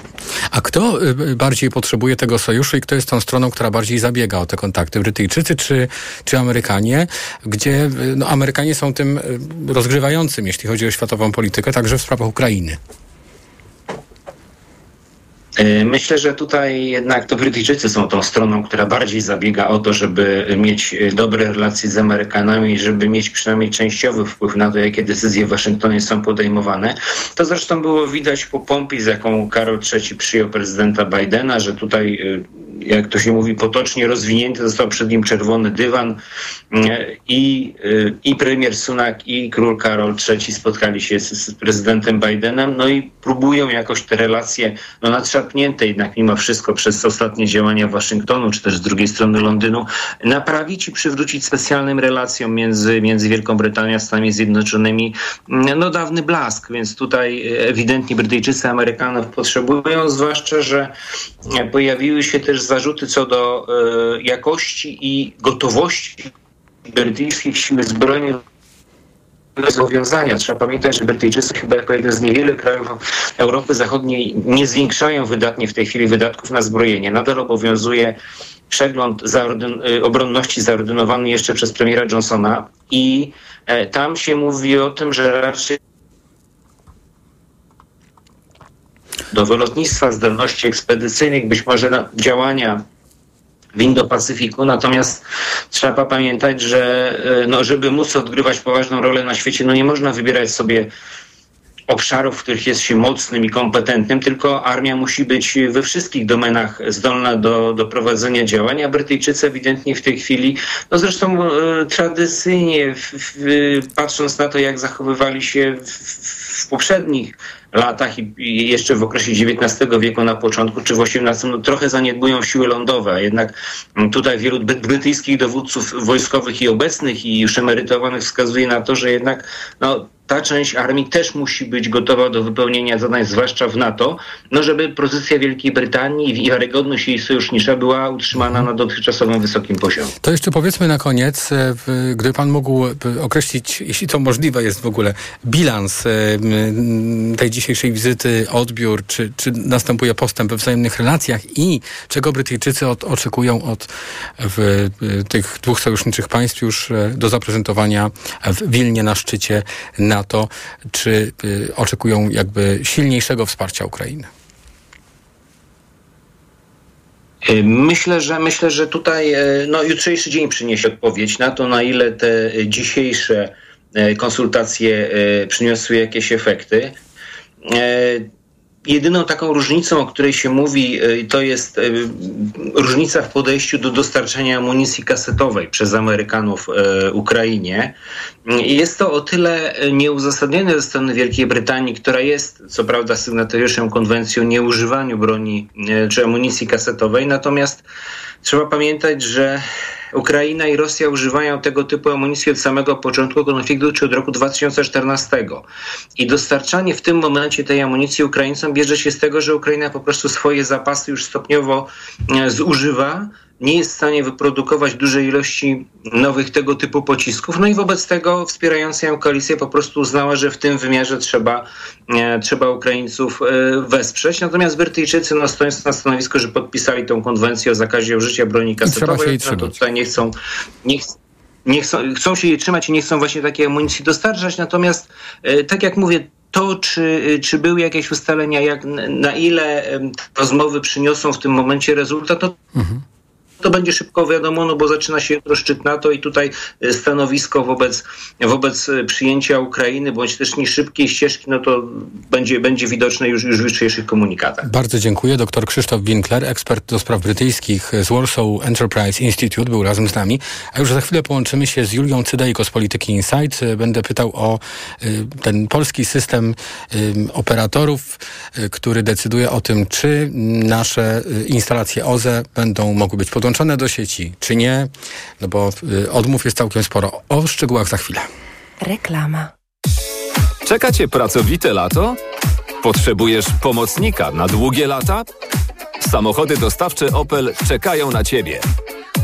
A kto bardziej potrzebuje tego sojuszu i kto jest tą stroną, która bardziej zabiega o te kontakty? Brytyjczycy czy, czy Amerykanie? Gdzie no, Amerykanie są tym rozgrywającym, jeśli chodzi o światową politykę, także w sprawach Ukrainy. Myślę, że tutaj jednak to Brytyjczycy są tą stroną, która bardziej zabiega o to, żeby mieć dobre relacje z Amerykanami, żeby mieć przynajmniej częściowy wpływ na to, jakie decyzje w Waszyngtonie są podejmowane. To zresztą było widać po pompie, z jaką Karol trzeci przyjął prezydenta Bidena, że tutaj, jak to się mówi potocznie, rozwinięty został przed nim czerwony dywan i, i premier Sunak i król Karol trzeci spotkali się z, z prezydentem Bidenem, no i próbują jakoś te relacje, no nadszarpnięte jednak mimo wszystko przez ostatnie działania Waszyngtonu, czy też z drugiej strony Londynu, naprawić i przywrócić specjalnym relacjom między, między Wielką Brytanią a Stanami Zjednoczonymi no dawny blask, więc tutaj ewidentnie Brytyjczycy Amerykanów potrzebują, zwłaszcza, że pojawiły się też zarzuty co do y, jakości i gotowości brytyjskich sił zbrojnych zobowiązania. Trzeba pamiętać, że Brytyjczycy chyba jako jeden z niewielu krajów Europy Zachodniej nie zwiększają wydatnie w tej chwili wydatków na zbrojenie. Nadal obowiązuje przegląd zaordyn- obronności zaordynowany jeszcze przez premiera Johnsona i e, tam się mówi o tym, że raczej do wylotnictwa, zdolności ekspedycyjnych, być może na działania w Indo-Pacyfiku, natomiast trzeba pamiętać, że no, żeby móc odgrywać poważną rolę na świecie, no nie można wybierać sobie obszarów, w których jest się mocnym i kompetentnym, tylko armia musi być we wszystkich domenach zdolna do, do prowadzenia działań, a Brytyjczycy ewidentnie w tej chwili, no zresztą e, tradycyjnie, w, w, patrząc na to, jak zachowywali się w, w poprzednich latach i, i jeszcze w okresie dziewiętnastego wieku na początku, czy w osiemnastym, no trochę zaniedbują siły lądowe. Jednak tutaj wielu brytyjskich dowódców wojskowych i obecnych i już emerytowanych wskazuje na to, że jednak no, ta część armii też musi być gotowa do wypełnienia zadań, zwłaszcza w NATO, no żeby pozycja Wielkiej Brytanii i wiarygodność jej sojusznicza była utrzymana na dotychczasowym wysokim poziomie. To jeszcze powiedzmy na koniec, gdyby pan mógł określić, jeśli to możliwe jest w ogóle, bilans tej dzisiejszej wizyty, odbiór, czy, czy następuje postęp we wzajemnych relacjach i czego Brytyjczycy od, oczekują od w, tych dwóch sojuszniczych państw już do zaprezentowania w Wilnie na szczycie na na to, czy y, oczekują jakby silniejszego wsparcia Ukrainy? Myślę, że myślę, że tutaj no, jutrzejszy dzień przyniesie odpowiedź na to, na ile te dzisiejsze konsultacje przyniosły jakieś efekty. Jedyną taką różnicą, o której się mówi, to jest różnica w podejściu do dostarczania amunicji kasetowej przez Amerykanów Ukrainie. Jest to o tyle nieuzasadnione ze strony Wielkiej Brytanii, która jest co prawda sygnatariuszem konwencji o nieużywaniu broni czy amunicji kasetowej, natomiast trzeba pamiętać, że Ukraina i Rosja używają tego typu amunicji od samego początku konfliktu, czy od roku dwa tysiące czternastego. I dostarczanie w tym momencie tej amunicji Ukraińcom bierze się z tego, że Ukraina po prostu swoje zapasy już stopniowo zużywa, nie jest w stanie wyprodukować dużej ilości nowych tego typu pocisków. No i wobec tego wspierająca ją koalicja po prostu uznała, że w tym wymiarze trzeba, e, trzeba Ukraińców e, wesprzeć. Natomiast Brytyjczycy, no, stojąc na stanowisku, że podpisali tą konwencję o zakazie użycia broni kasetowej, no to tutaj nie chcą... Nie ch- nie chcą, chcą się jej trzymać i nie chcą właśnie takiej amunicji dostarczać. Natomiast, e, tak jak mówię, to, czy, czy były jakieś ustalenia, jak, na ile e, rozmowy przyniosą w tym momencie rezultat, to... Mhm. To będzie szybko wiadomo, no bo zaczyna się jutro szczyt NATO i tutaj stanowisko wobec, wobec przyjęcia Ukrainy, bądź też nie szybkiej ścieżki, no to będzie, będzie widoczne już, już w jutrzejszych komunikatach. Bardzo dziękuję. Doktor Krzysztof Winkler, ekspert do spraw brytyjskich z Warsaw Enterprise Institute, był razem z nami. A już za chwilę połączymy się z Julią Cydejko z Polityki Insight. Będę pytał o ten polski system operatorów, który decyduje o tym, czy nasze instalacje O Z E będą mogły być podłączone do sieci, czy nie, no bo y, odmów jest całkiem sporo. O szczegółach za chwilę. Reklama. Czeka cię pracowite lato? Potrzebujesz pomocnika na długie lata? Samochody dostawcze Opel czekają na ciebie.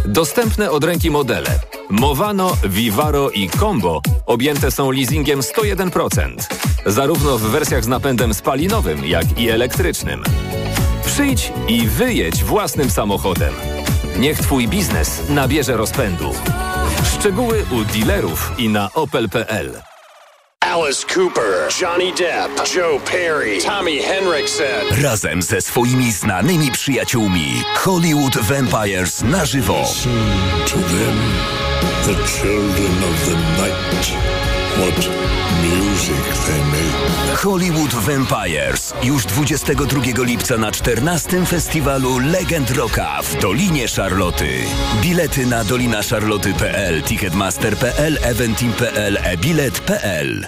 Dostępne od ręki modele Movano, Vivaro i Combo objęte są leasingiem sto jeden procent, zarówno w wersjach z napędem spalinowym, jak i elektrycznym. Przyjdź i wyjedź własnym samochodem. Niech twój biznes nabierze rozpędu. Szczegóły u dealerów i na opel kropka p l. Alice Cooper, Johnny Depp, Joe Perry, Tommy Henriksen. Razem ze swoimi znanymi przyjaciółmi Hollywood Vampires na żywo. Listen to them, the children of the night. What? Hollywood Vampires. Już dwudziestego drugiego lipca na czternastym Festiwalu Legend Rocka w Dolinie Szarloty. Bilety na dolinaszarloty kropka p l, ticketmaster kropka p l, eventim kropka p l, e bilet kropka p l.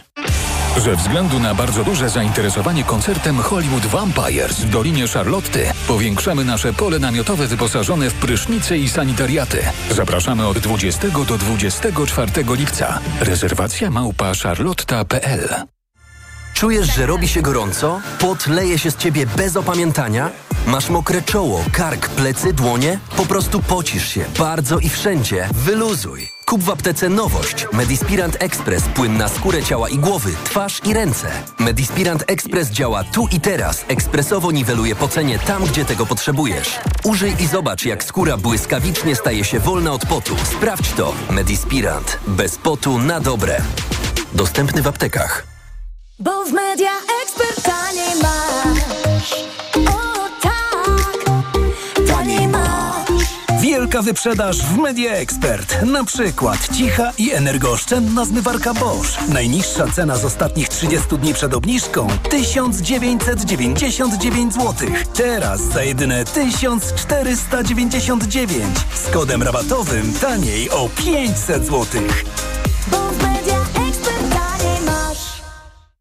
Ze względu na bardzo duże zainteresowanie koncertem Hollywood Vampires w Dolinie Charlotty powiększamy nasze pole namiotowe wyposażone w prysznice i sanitariaty. Zapraszamy od dwudziestego do dwudziestego czwartego lipca. Rezerwacja małpa charlotta kropka p l. Czujesz, że robi się gorąco? Pot leje się z ciebie bez opamiętania? Masz mokre czoło, kark, plecy, dłonie? Po prostu pocisz się bardzo i wszędzie. Wyluzuj! Kup w aptece Nowość. Medispirant Express. Płyn na skórę ciała i głowy, twarz i ręce. Medispirant Express działa tu i teraz. Ekspresowo niweluje pocenie tam, gdzie tego potrzebujesz. Użyj i zobacz, jak skóra błyskawicznie staje się wolna od potu. Sprawdź to. Medispirant. Bez potu na dobre. Dostępny w aptekach. Bo w Media Expert taniej masz. O tak, taniej masz. Wielka wyprzedaż w Media Expert. Na przykład cicha i energooszczędna zmywarka Bosch. Najniższa cena z ostatnich trzydziestu dni przed obniżką tysiąc dziewięćset dziewięćdziesiąt dziewięć złotych. Teraz za jedyne tysiąc czterysta dziewięćdziesiąt dziewięć. Z kodem rabatowym taniej o pięćset złotych.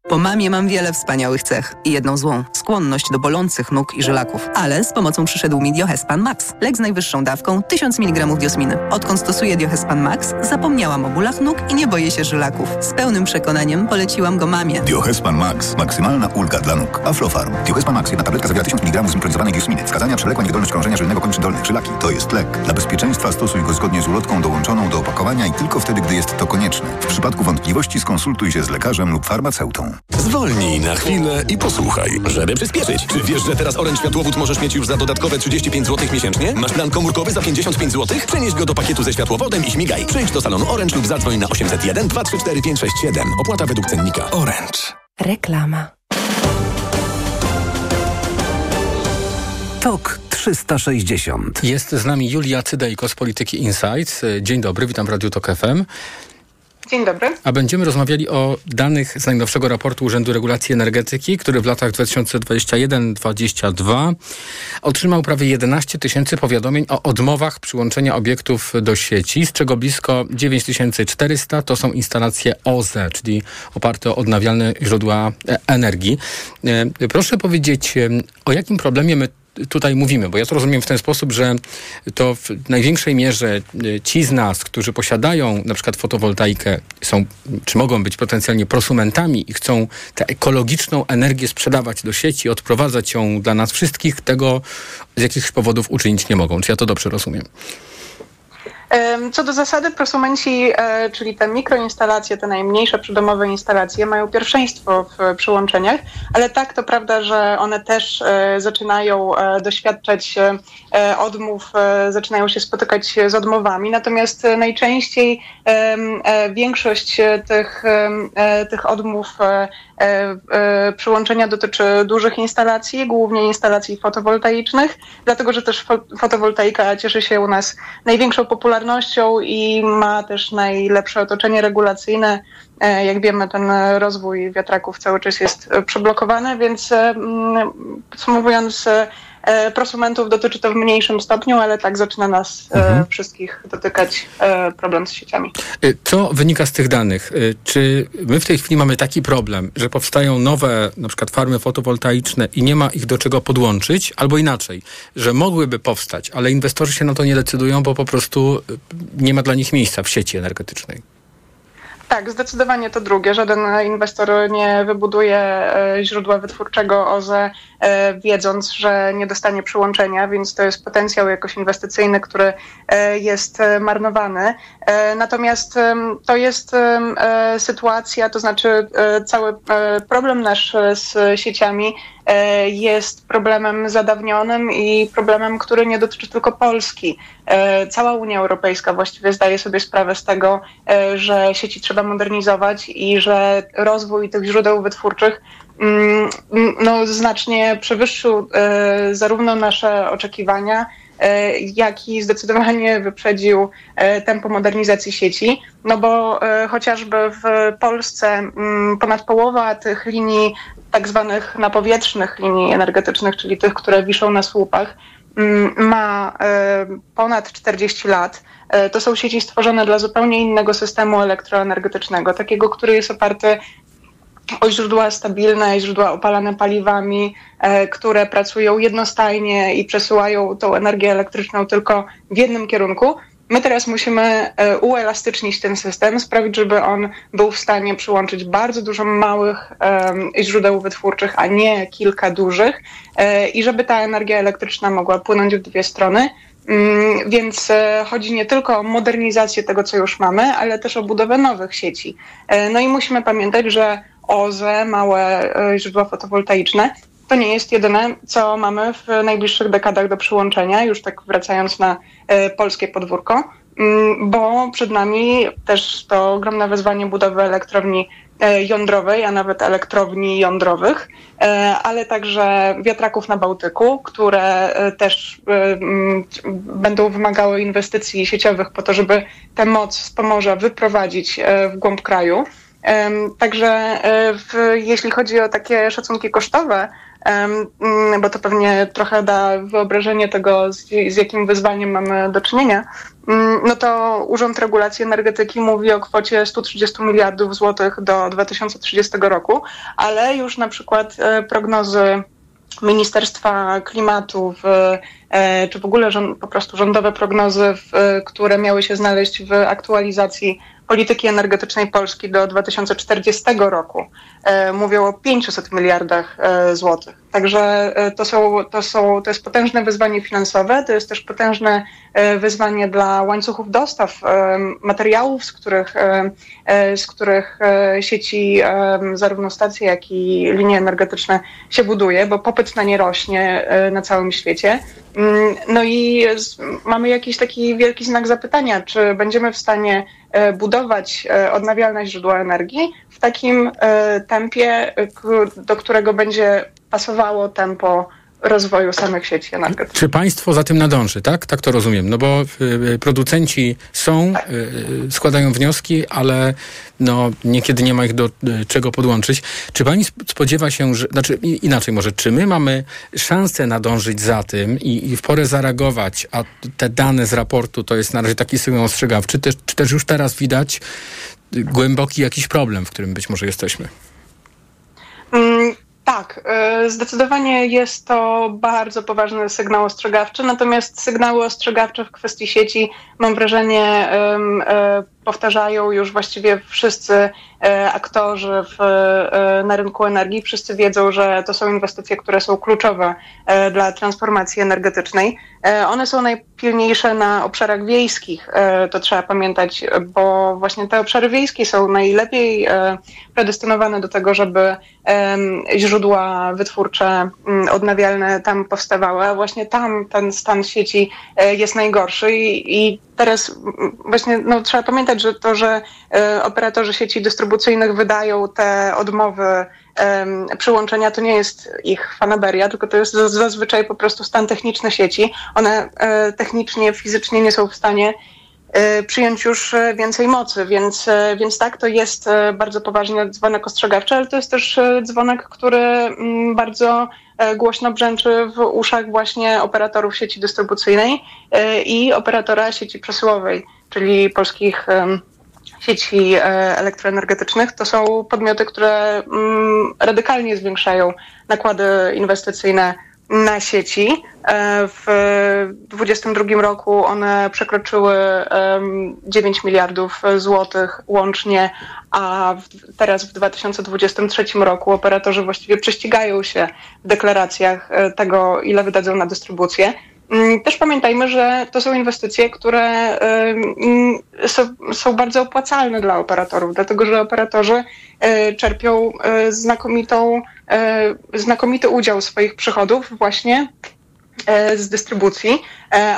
Po mamie mam wiele wspaniałych cech i jedną złą. Skłonność do bolących nóg i żylaków. Ale z pomocą przyszedł mi Diohespan Max. Lek z najwyższą dawką tysiąc miligramów diosminy. Odkąd stosuję Diohespan Max, zapomniałam o bólach nóg i nie boję się żylaków. Z pełnym przekonaniem poleciłam go mamie. Diohespan Max. Maksymalna ulga dla nóg. Aflofarm. Diohespan Max. Jedna tabletka zawiera tysiąc miligramów zimpronizowanej diosminy. Wskazania: przewlekła niewydolność krążenia żylnego kończyn dolnych. Żylaki to jest lek. Dla bezpieczeństwa stosuj go zgodnie z ulotką dołączoną do opakowania i tylko wtedy, gdy jest to konieczne. W przypadku wątpliwości skonsultuj się z lekarzem lub farmaceutą. Zwolnij na chwilę i posłuchaj, żeby przyspieszyć. Czy wiesz, że teraz Orange Światłowód możesz mieć już za dodatkowe trzydzieści pięć złotych miesięcznie? Masz plan komórkowy za pięćdziesiąt pięć złotych? Przenieś go do pakietu ze światłowodem i śmigaj. Przyjdź do salonu Orange lub zadzwoń na osiem zero jeden dwa trzy cztery pięć sześć siedem. Opłata według cennika. Orange. Reklama. Tok trzysta sześćdziesiąt. Jest z nami Julia Cydejko z Polityki Insights. Dzień dobry, witam w Radiu Tok F M. Dzień dobry. A będziemy rozmawiali o danych z najnowszego raportu Urzędu Regulacji Energetyki, który w latach dwa tysiące dwudziestym pierwszym do dwa tysiące dwudziestego drugiego otrzymał prawie jedenaście tysięcy powiadomień o odmowach przyłączenia obiektów do sieci, z czego blisko dziewięć tysięcy czterysta to są instalacje O Z E, czyli oparte o odnawialne źródła energii. Proszę powiedzieć, o jakim problemie my tutaj mówimy, bo ja to rozumiem w ten sposób, że to w największej mierze ci z nas, którzy posiadają na przykład fotowoltaikę, są, czy mogą być potencjalnie prosumentami i chcą tę ekologiczną energię sprzedawać do sieci, odprowadzać ją dla nas wszystkich, tego z jakichś powodów uczynić nie mogą. Czy ja to dobrze rozumiem? Co do zasady, prosumenci, czyli te mikroinstalacje, te najmniejsze przydomowe instalacje, mają pierwszeństwo w przyłączeniach, ale tak, to prawda, że one też zaczynają doświadczać odmów, zaczynają się spotykać z odmowami, natomiast najczęściej większość tych, tych odmów przyłączenia dotyczy dużych instalacji, głównie instalacji fotowoltaicznych, dlatego że też fotowoltaika cieszy się u nas największą popularnością i ma też najlepsze otoczenie regulacyjne. Jak wiemy, ten rozwój wiatraków cały czas jest przeblokowany, więc podsumowując, prosumentów dotyczy to w mniejszym stopniu, ale tak zaczyna nas mhm. wszystkich dotykać problem z sieciami. Co wynika z tych danych? Czy my w tej chwili mamy taki problem, że powstają nowe na przykład farmy fotowoltaiczne i nie ma ich do czego podłączyć, albo inaczej, że mogłyby powstać, ale inwestorzy się na to nie decydują, bo po prostu nie ma dla nich miejsca w sieci energetycznej? Tak, zdecydowanie to drugie. Żaden inwestor nie wybuduje źródła wytwórczego O Z E, wiedząc, że nie dostanie przyłączenia, więc to jest potencjał jakoś inwestycyjny, który jest marnowany. Natomiast to jest sytuacja, to znaczy cały problem nasz z sieciami jest problemem zadawnionym i problemem, który nie dotyczy tylko Polski. Cała Unia Europejska właściwie zdaje sobie sprawę z tego, że sieci trzeba modernizować i że rozwój tych źródeł wytwórczych no, znacznie przewyższył zarówno nasze oczekiwania, jak i zdecydowanie wyprzedził tempo modernizacji sieci, no bo chociażby w Polsce ponad połowa tych linii tak zwanych napowietrznych linii energetycznych, czyli tych, które wiszą na słupach, ma ponad czterdzieści lat. To są sieci stworzone dla zupełnie innego systemu elektroenergetycznego, takiego, który jest oparty o źródła stabilne, źródła opalane paliwami, które pracują jednostajnie i przesyłają tą energię elektryczną tylko w jednym kierunku. My teraz musimy uelastycznić ten system, sprawić, żeby on był w stanie przyłączyć bardzo dużo małych źródeł wytwórczych, a nie kilka dużych, i żeby ta energia elektryczna mogła płynąć w dwie strony. Więc chodzi nie tylko o modernizację tego, co już mamy, ale też o budowę nowych sieci. No i musimy pamiętać, że O Z E, małe źródła fotowoltaiczne, to nie jest jedyne, co mamy w najbliższych dekadach do przyłączenia, już tak wracając na polskie podwórko, bo przed nami też to ogromne wyzwanie budowy elektrowni jądrowej, a nawet elektrowni jądrowych, ale także wiatraków na Bałtyku, które też będą wymagały inwestycji sieciowych po to, żeby tę moc z Pomorza wyprowadzić w głąb kraju. Także w, jeśli chodzi o takie szacunki kosztowe, bo to pewnie trochę da wyobrażenie tego, z, z jakim wyzwaniem mamy do czynienia, no to Urząd Regulacji Energetyki mówi o kwocie sto trzydzieści miliardów złotych do dwa tysiące trzydziestego roku, ale już na przykład prognozy Ministerstwa Klimatu w, czy w ogóle rząd, po prostu rządowe prognozy, w, które miały się znaleźć w aktualizacji polityki energetycznej Polski do dwa tysiące czterdziestego roku, e, mówią o pięciuset miliardach e, złotych. Także e, to, są, to, są, to jest potężne wyzwanie finansowe, to jest też potężne e, wyzwanie dla łańcuchów dostaw e, materiałów, z których, e, z których e, sieci, e, zarówno stacje, jak i linie energetyczne się buduje, bo popyt na nie rośnie e, na całym świecie. No i mamy jakiś taki wielki znak zapytania, czy będziemy w stanie budować odnawialne źródła energii w takim tempie, do którego będzie pasowało tempo rozwoju samych sieci energetycznych. Czy państwo za tym nadąży, tak? Tak to rozumiem. No bo y, producenci są, tak. y, składają wnioski, ale no, niekiedy nie ma ich do y, czego podłączyć. Czy pani spodziewa się, że, znaczy inaczej może, czy my mamy szansę nadążyć za tym i, i w porę zareagować, a te dane z raportu to jest na razie taki sygnał ostrzegawczy, czy, czy też już teraz widać y, głęboki jakiś problem, w którym być może jesteśmy? Mm. Tak, zdecydowanie jest to bardzo poważny sygnał ostrzegawczy, natomiast sygnały ostrzegawcze w kwestii sieci, mam wrażenie, powtarzają już właściwie wszyscy aktorzy w, na rynku energii. Wszyscy wiedzą, że to są inwestycje, które są kluczowe dla transformacji energetycznej. One są najpilniejsze na obszarach wiejskich, to trzeba pamiętać, bo właśnie te obszary wiejskie są najlepiej predestynowane do tego, żeby źródła wytwórcze odnawialne tam powstawały, a właśnie tam ten stan sieci jest najgorszy i, i teraz właśnie no, trzeba pamiętać, że to, że e, operatorzy sieci dystrybucyjnych wydają te odmowy e, przyłączenia, to nie jest ich fanaberia, tylko to jest zazwyczaj po prostu stan techniczny sieci. One e, technicznie, fizycznie nie są w stanie e, przyjąć już więcej mocy, więc, e, więc tak, to jest bardzo poważny dzwonek ostrzegawczy, ale to jest też dzwonek, który m, bardzo głośno brzęczy w uszach właśnie operatorów sieci dystrybucyjnej i operatora sieci przesyłowej, czyli polskich sieci elektroenergetycznych. To są podmioty, które radykalnie zwiększają nakłady inwestycyjne na sieci. W dwa tysiące dwudziestym drugim roku one przekroczyły dziewięć miliardów złotych łącznie, a teraz w dwa tysiące dwudziestym trzecim roku operatorzy właściwie prześcigają się w deklaracjach tego, ile wydadzą na dystrybucję. Też pamiętajmy, że to są inwestycje, które są bardzo opłacalne dla operatorów, dlatego że operatorzy czerpią znakomitą, znakomity udział swoich przychodów właśnie z dystrybucji,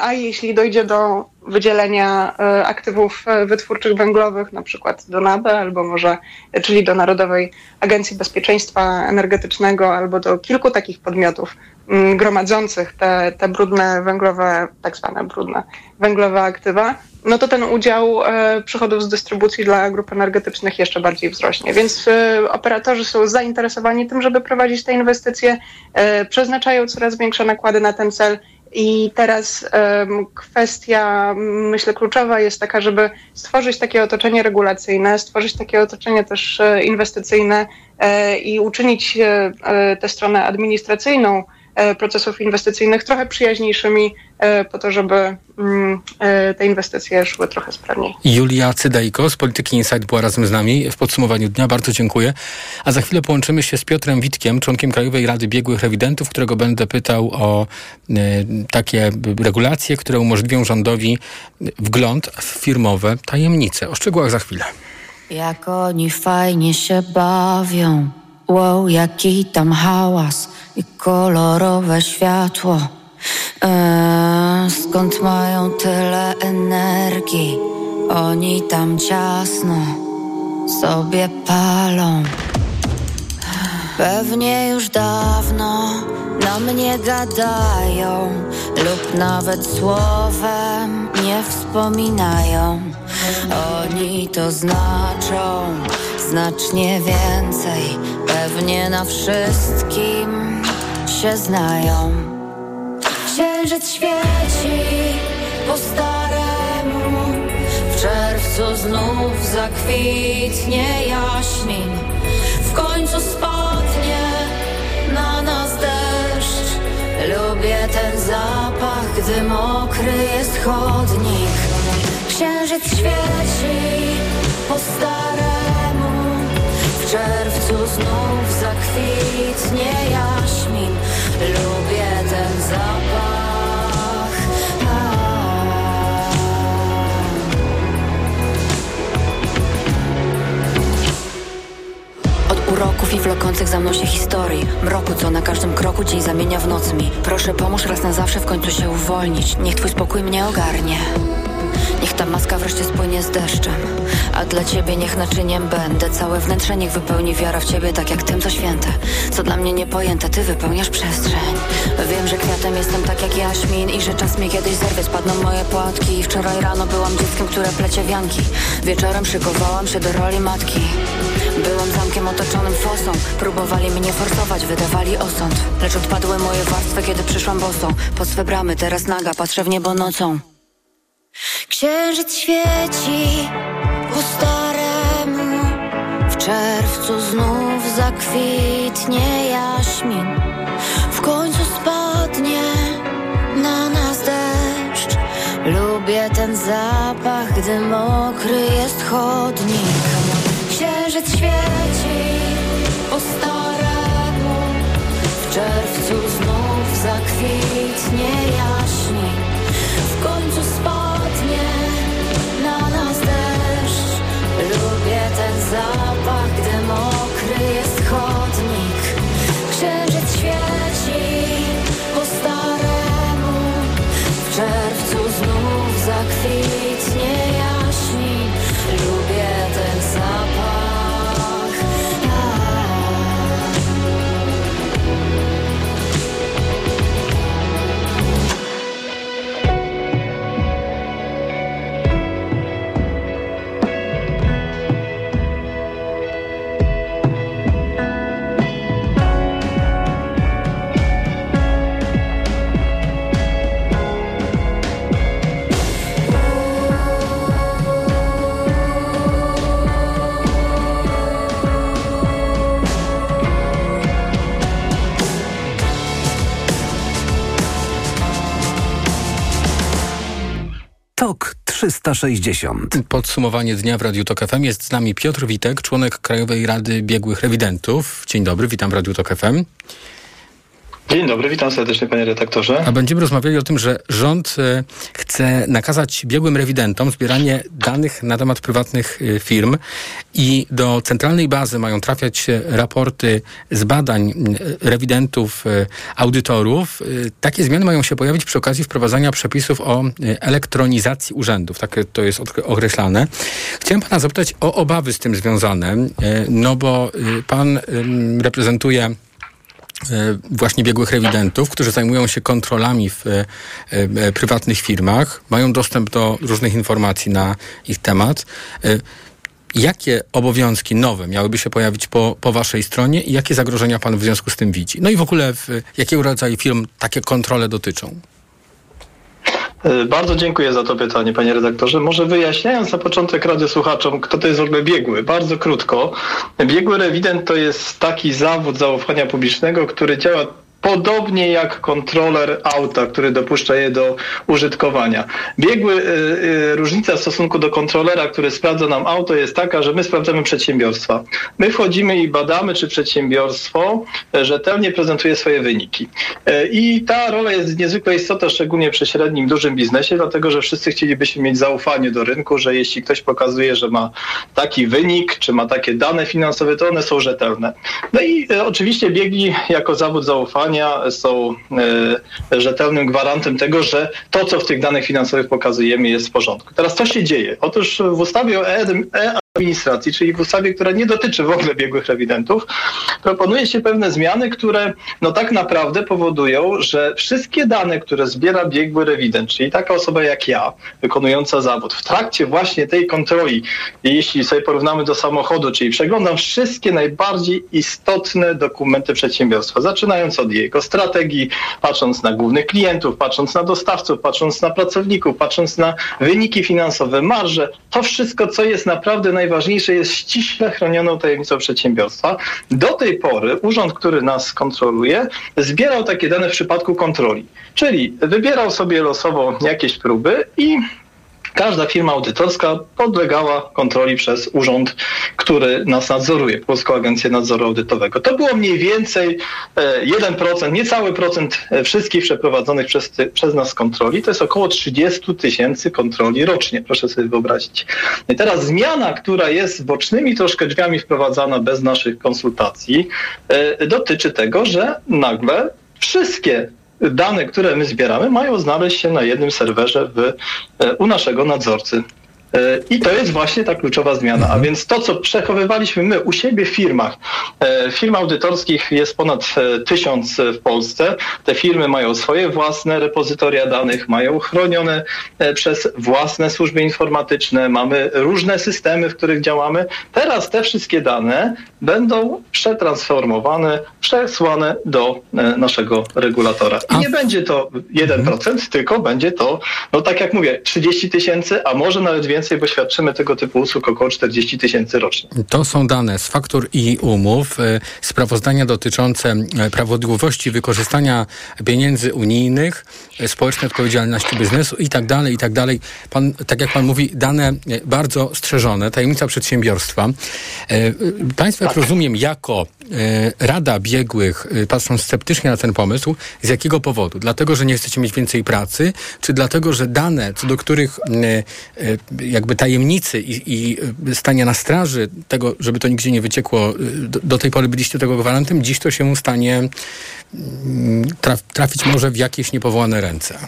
a jeśli dojdzie do wydzielenia aktywów wytwórczych węglowych, na przykład do NABE albo może, czyli do Narodowej Agencji Bezpieczeństwa Energetycznego albo do kilku takich podmiotów gromadzących te, te brudne węglowe, tak zwane brudne węglowe aktywa, no to ten udział przychodów z dystrybucji dla grup energetycznych jeszcze bardziej wzrośnie. Więc operatorzy są zainteresowani tym, żeby prowadzić te inwestycje, przeznaczają coraz większe nakłady na ten cel. I teraz um, kwestia, myślę, kluczowa jest taka, żeby stworzyć takie otoczenie regulacyjne, stworzyć takie otoczenie też e, inwestycyjne e, i uczynić e, tę stronę administracyjną e, procesów inwestycyjnych trochę przyjaźniejszymi e, po to, żeby mm, e, te inwestycje szły trochę sprawniej. Julia Cydejko z Polityki Insight była razem z nami w podsumowaniu dnia. Bardzo dziękuję. A za chwilę połączymy się z Piotrem Witkiem, członkiem Krajowej Rady Biegłych Rewidentów, którego będę pytał o y, takie regulacje, które umożliwią rządowi wgląd w firmowe tajemnice. O szczegółach za chwilę. Jak oni fajnie się bawią, wow, jaki tam hałas i kolorowe światło. Eee, skąd mają tyle energii? Oni tam ciasno sobie palą. Pewnie już dawno na mnie gadają lub nawet słowem nie wspominają. Oni to znaczą znacznie więcej, pewnie na wszystkim się znają. Księżyc świeci po staremu, w czerwcu znów zakwitnie jaśmin. W końcu spadnie na nas deszcz, lubię ten zapach, gdy mokry jest chodnik. Księżyc świeci po staremu, w czerwcu znów zakwitnie jaśmin. Lubię ten zapach. A-a-a. Od uroków i wlokących za mną się historii, mroku, co na każdym kroku dzień zamienia w noc mi. Proszę, pomóż raz na zawsze w końcu się uwolnić, niech twój spokój mnie ogarnie. Niech ta maska wreszcie spłynie z deszczem, a a dla Ciebie niech naczyniem będę. Całe wnętrze niech wypełni wiara w Ciebie, tak jak tym to święte, co dla mnie niepojęte. Ty wypełniasz przestrzeń. Wiem, że kwiatem jestem tak jak jaśmin i że czas mnie kiedyś zerwie, spadną moje płatki. Wczoraj rano byłam dzieckiem, które plecie wianki. Wieczorem szykowałam się do roli matki. Byłam zamkiem otoczonym fosą. Próbowali mnie forsować, wydawali osąd, lecz odpadły moje warstwy, kiedy przyszłam bosą. Pod swe bramy teraz naga, patrzę w niebo nocą. Księżyc świeci po staremu. W czerwcu znów zakwitnie jaśmin. W końcu spadnie na nas deszcz. Lubię ten zapach, gdy mokry jest chodnik. Księżyc świeci po staremu. W czerwcu znów zakwitnie jaśmin. W końcu spadnie na nas deszcz. Lubię ten zapach, gdy mokry jest chodnik. Księżyc świeci po staremu. W czerwcu znów zakwitnie jaśmin. Lubię ten zapach. trzysta sześćdziesiąt. Podsumowanie dnia w Radiu Tok F M. Jest z nami Piotr Witek, członek Krajowej Rady Biegłych Rewidentów. Dzień dobry, witam w Radiu Tok F M. Dzień dobry, witam serdecznie panie redaktorze. A będziemy rozmawiali o tym, że rząd chce nakazać biegłym rewidentom zbieranie danych na temat prywatnych firm i do centralnej bazy mają trafiać raporty z badań rewidentów, audytorów. Takie zmiany mają się pojawić przy okazji wprowadzania przepisów o elektronizacji urzędów. Tak to jest określane. Chciałem pana zapytać o obawy z tym związane, no bo pan reprezentuje właśnie biegłych rewidentów, którzy zajmują się kontrolami w e, e, prywatnych firmach, mają dostęp do różnych informacji na ich temat. E, jakie obowiązki nowe miałyby się pojawić po, po waszej stronie i jakie zagrożenia pan w związku z tym widzi? No i w ogóle w, jakiego rodzaju firm takie kontrole dotyczą? Bardzo dziękuję za to pytanie, panie redaktorze. Może wyjaśniając na początek radzę słuchaczom, kto to jest w ogóle biegły. Bardzo krótko. Biegły rewident to jest taki zawód zaufania publicznego, który działa podobnie jak kontroler auta, który dopuszcza je do użytkowania. Biegły, yy, różnica w stosunku do kontrolera, który sprawdza nam auto, jest taka, że my sprawdzamy przedsiębiorstwa. My wchodzimy i badamy, czy przedsiębiorstwo rzetelnie prezentuje swoje wyniki. Yy, I ta rola jest niezwykle istotna, szczególnie przy średnim, dużym biznesie, dlatego że wszyscy chcielibyśmy mieć zaufanie do rynku, że jeśli ktoś pokazuje, że ma taki wynik, czy ma takie dane finansowe, to one są rzetelne. No i yy, oczywiście biegli jako zawód zaufania są y, rzetelnym gwarantem tego, że to, co w tych danych finansowych pokazujemy, jest w porządku. Teraz co się dzieje? Otóż w ustawie o e-administracji, czyli w ustawie, która nie dotyczy w ogóle biegłych rewidentów, proponuje się pewne zmiany, które no tak naprawdę powodują, że wszystkie dane, które zbiera biegły rewident, czyli taka osoba jak ja, wykonująca zawód, w trakcie właśnie tej kontroli, jeśli sobie porównamy do samochodu, czyli przeglądam wszystkie najbardziej istotne dokumenty przedsiębiorstwa, zaczynając od jego strategii, patrząc na głównych klientów, patrząc na dostawców, patrząc na pracowników, patrząc na wyniki finansowe, marże. To wszystko, co jest naprawdę najważniejsze, jest ściśle chronioną tajemnicą przedsiębiorstwa. Do tej pory urząd, który nas kontroluje, zbierał takie dane w przypadku kontroli. Czyli wybierał sobie losowo jakieś próby i każda firma audytorska podlegała kontroli przez urząd, który nas nadzoruje, Polską Agencję Nadzoru Audytowego. To było mniej więcej jeden procent, niecały procent wszystkich przeprowadzonych przez, przez nas kontroli. To jest około trzydzieści tysięcy kontroli rocznie, proszę sobie wyobrazić. I teraz zmiana, która jest bocznymi troszkę drzwiami wprowadzana bez naszych konsultacji, dotyczy tego, że nagle wszystkie dane, które my zbieramy, mają znaleźć się na jednym serwerze w, u naszego nadzorcy. I to jest właśnie ta kluczowa zmiana. A więc to, co przechowywaliśmy my u siebie w firmach. Firm audytorskich jest ponad tysiąc w Polsce. Te firmy mają swoje własne repozytoria danych, mają chronione przez własne służby informatyczne. Mamy różne systemy, w których działamy. Teraz te wszystkie dane będą przetransformowane, przesłane do naszego regulatora. I nie będzie to jeden procent, tylko będzie to, no tak jak mówię, trzydzieści tysięcy, a może nawet więcej, bo świadczymy tego typu usług około czterdzieści tysięcy rocznie. To są dane z faktur i umów, sprawozdania dotyczące prawidłowości wykorzystania pieniędzy unijnych, społecznej odpowiedzialności biznesu i tak dalej, i tak dalej. Pan, tak jak pan mówi, dane bardzo strzeżone, tajemnica przedsiębiorstwa. Państwo, jak rozumiem, jako Rada Biegłych patrzą sceptycznie na ten pomysł. Z jakiego powodu? Dlatego, że nie chcecie mieć więcej pracy, czy dlatego, że dane, co do których jakby tajemnicy i, i stania na straży tego, żeby to nigdzie nie wyciekło, do, do tej pory byliście tego gwarantem, dziś to się stanie traf, trafić może w jakieś niepowołane ręce?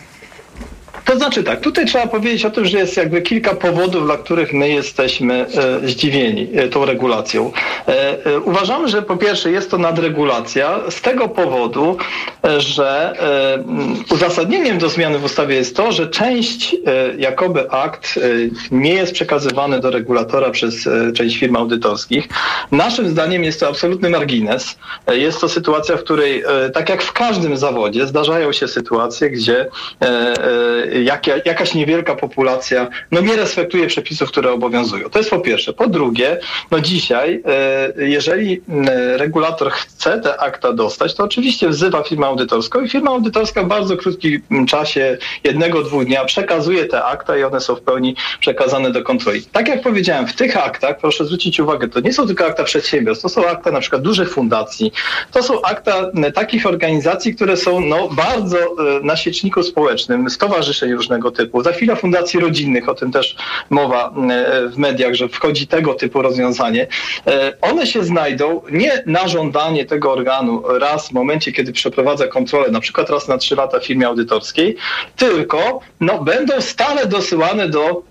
To znaczy tak, tutaj trzeba powiedzieć o tym, że jest jakby kilka powodów, dla których my jesteśmy e, zdziwieni e, tą regulacją. E, e, uważamy, że po pierwsze jest to nadregulacja z tego powodu, e, że e, uzasadnieniem do zmiany w ustawie jest to, że część e, jakoby akt e, nie jest przekazywany do regulatora przez e, część firm audytorskich. Naszym zdaniem jest to absolutny margines. E, jest to sytuacja, w której, e, tak jak w każdym zawodzie, zdarzają się sytuacje, gdzie e, e, Jak, jakaś niewielka populacja no nie respektuje przepisów, które obowiązują. To jest po pierwsze. Po drugie, no dzisiaj, jeżeli regulator chce te akta dostać, to oczywiście wzywa firmę audytorską i firma audytorska w bardzo krótkim czasie, jednego, dwóch dnia, przekazuje te akta i one są w pełni przekazane do kontroli. Tak jak powiedziałem, w tych aktach, proszę zwrócić uwagę, to nie są tylko akta przedsiębiorstw, to są akta na przykład dużych fundacji, to są akta takich organizacji, które są no bardzo na sieczniku społecznym, stowarzyszeń różnego typu. Za chwilę fundacji rodzinnych, o tym też mowa w mediach, że wchodzi tego typu rozwiązanie. One się znajdą nie na żądanie tego organu raz w momencie, kiedy przeprowadza kontrolę, na przykład raz na trzy lata w firmie audytorskiej, tylko no, będą stale dosyłane do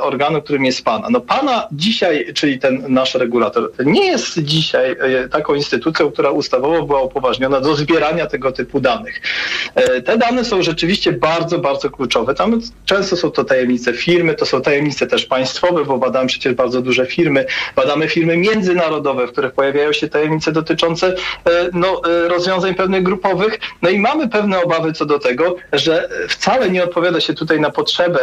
organu, którym jest Pana. No Pana dzisiaj, czyli ten nasz regulator, nie jest dzisiaj taką instytucją, która ustawowo była upoważniona do zbierania tego typu danych. Te dane są rzeczywiście bardzo, bardzo kluczowe. Tam często są to tajemnice firmy, to są tajemnice też państwowe, bo badamy przecież bardzo duże firmy. Badamy firmy międzynarodowe, w których pojawiają się tajemnice dotyczące no, rozwiązań pewnych grupowych. No i mamy pewne obawy co do tego, że wcale nie odpowiada się tutaj na potrzebę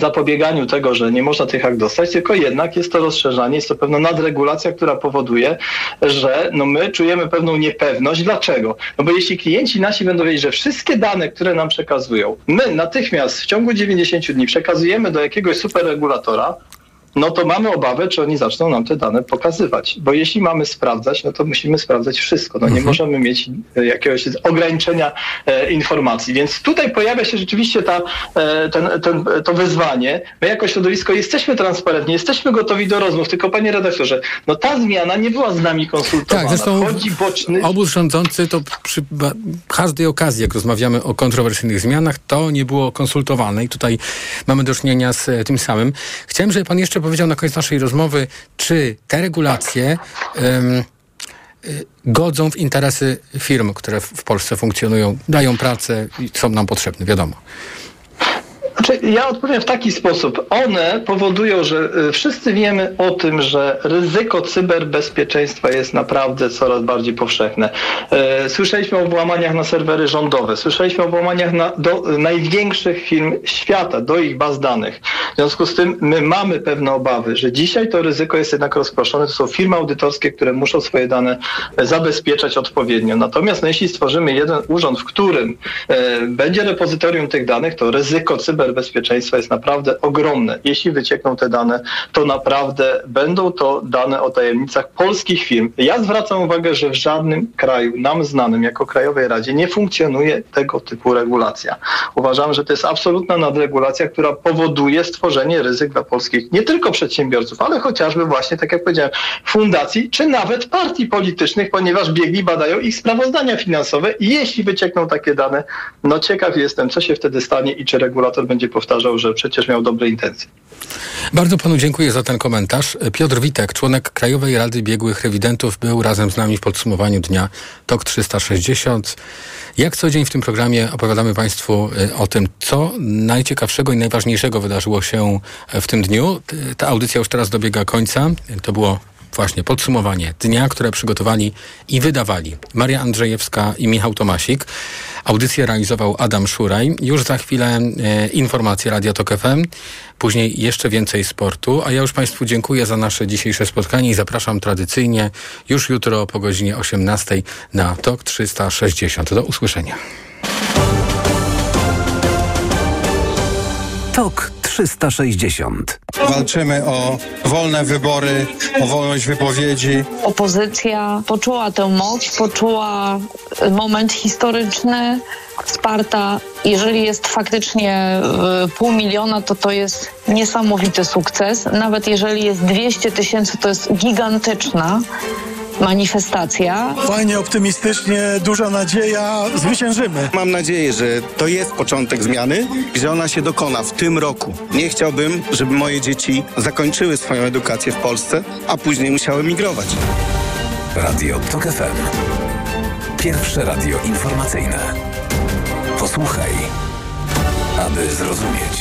zapobieganiu tego, że nie można tych akt dostać, tylko jednak jest to rozszerzanie, jest to pewna nadregulacja, która powoduje, że no my czujemy pewną niepewność. Dlaczego? No bo jeśli klienci nasi będą wiedzieć, że wszystkie dane, które nam przekazują, my natychmiast w ciągu dziewięćdziesięciu dni przekazujemy do jakiegoś superregulatora, no to mamy obawę, czy oni zaczną nam te dane pokazywać. Bo jeśli mamy sprawdzać, no to musimy sprawdzać wszystko. No nie mhm. możemy mieć jakiegoś ograniczenia e, informacji. Więc tutaj pojawia się rzeczywiście ta, e, ten, ten, to wyzwanie. My jako środowisko jesteśmy transparentni, jesteśmy gotowi do rozmów. Tylko panie redaktorze, no ta zmiana nie była z nami konsultowana. Tak, zresztą chodzi boczny... obóz rządzący to przy każdej okazji, jak rozmawiamy o kontrowersyjnych zmianach, to nie było konsultowane. I tutaj mamy do czynienia z tym samym. Chciałem, żeby pan jeszcze powiedział na koniec naszej rozmowy, czy te regulacje um, godzą w interesy firm, które w Polsce funkcjonują, dają pracę i są nam potrzebne, wiadomo. Ja odpowiem w taki sposób. One powodują, że wszyscy wiemy o tym, że ryzyko cyberbezpieczeństwa jest naprawdę coraz bardziej powszechne. Słyszeliśmy o włamaniach na serwery rządowe, słyszeliśmy o włamaniach na, do największych firm świata, do ich baz danych. W związku z tym my mamy pewne obawy, że dzisiaj to ryzyko jest jednak rozproszone. To są firmy audytorskie, które muszą swoje dane zabezpieczać odpowiednio. Natomiast no, jeśli stworzymy jeden urząd, w którym e, będzie repozytorium tych danych, to ryzyko cyberbezpieczeństwa bezpieczeństwa jest naprawdę ogromne. Jeśli wyciekną te dane, to naprawdę będą to dane o tajemnicach polskich firm. Ja zwracam uwagę, że w żadnym kraju nam znanym jako Krajowej Radzie nie funkcjonuje tego typu regulacja. Uważam, że to jest absolutna nadregulacja, która powoduje stworzenie ryzyk dla polskich nie tylko przedsiębiorców, ale chociażby właśnie, tak jak powiedziałem, fundacji czy nawet partii politycznych, ponieważ biegli badają ich sprawozdania finansowe i jeśli wyciekną takie dane, no ciekaw jestem, co się wtedy stanie i czy regulator będzie będzie powtarzał, że przecież miał dobre intencje. Bardzo panu dziękuję za ten komentarz. Piotr Witek, członek Krajowej Rady Biegłych Rewidentów, był razem z nami w podsumowaniu dnia T O K trzysta sześćdziesiąt. Jak co dzień w tym programie opowiadamy państwu o tym, co najciekawszego i najważniejszego wydarzyło się w tym dniu. Ta audycja już teraz dobiega końca. To było właśnie podsumowanie dnia, które przygotowali i wydawali Maria Andrzejewska i Michał Tomasik. Audycję realizował Adam Szuraj. Już za chwilę e, informacje Radia Tok F M. Później jeszcze więcej sportu. A ja już państwu dziękuję za nasze dzisiejsze spotkanie i zapraszam tradycyjnie już jutro po godzinie osiemnastej na Tok trzysta sześćdziesiąt. Do usłyszenia. Tok trzysta sześćdziesiąt. Walczymy o wolne wybory, o wolność wypowiedzi. Opozycja poczuła tę moc, poczuła moment historyczny, wsparta. Jeżeli jest faktycznie pół miliona, to to jest niesamowity sukces. Nawet jeżeli jest dwieście tysięcy, to jest gigantyczna manifestacja. Fajnie, optymistycznie, duża nadzieja, zwyciężymy. Mam nadzieję, że to jest początek zmiany i że ona się dokona w tym roku. Nie chciałbym, żeby moje dzieci zakończyły swoją edukację w Polsce, a później musiały migrować. Radio Tok F M. Pierwsze radio informacyjne. Posłuchaj, aby zrozumieć.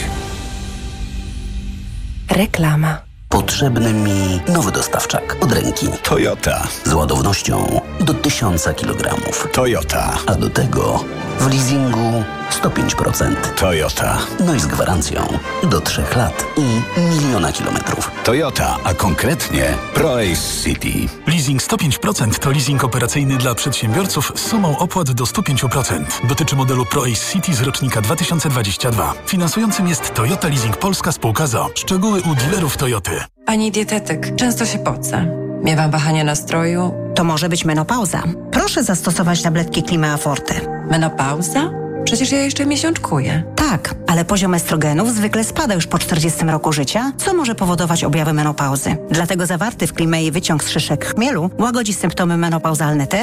Reklama. Potrzebny mi nowy dostawczak od ręki. Toyota. Z ładownością do tysiąc kilogramów. Toyota. A do tego w leasingu sto pięć procent. Toyota. No i z gwarancją do trzech lat i miliona kilometrów. Toyota, a konkretnie ProAce City. Leasing sto pięć procent to leasing operacyjny dla przedsiębiorców z sumą opłat do sto pięć procent. Dotyczy modelu ProAce City z rocznika dwa tysiące dwudziestego drugiego. Finansującym jest Toyota Leasing Polska Spółka z o o. Szczegóły u dealerów Toyoty. Pani dietetyk, często się poca. Miewam wahania nastroju. To może być menopauza. Proszę zastosować tabletki Klima Forte. Menopauza? Przecież ja jeszcze miesiączkuję. Tak, ale poziom estrogenów zwykle spada już po czterdziestym roku życia, co może powodować objawy menopauzy. Dlatego zawarty w Klimei wyciąg z szyszek chmielu łagodzi symptomy menopauzalne też,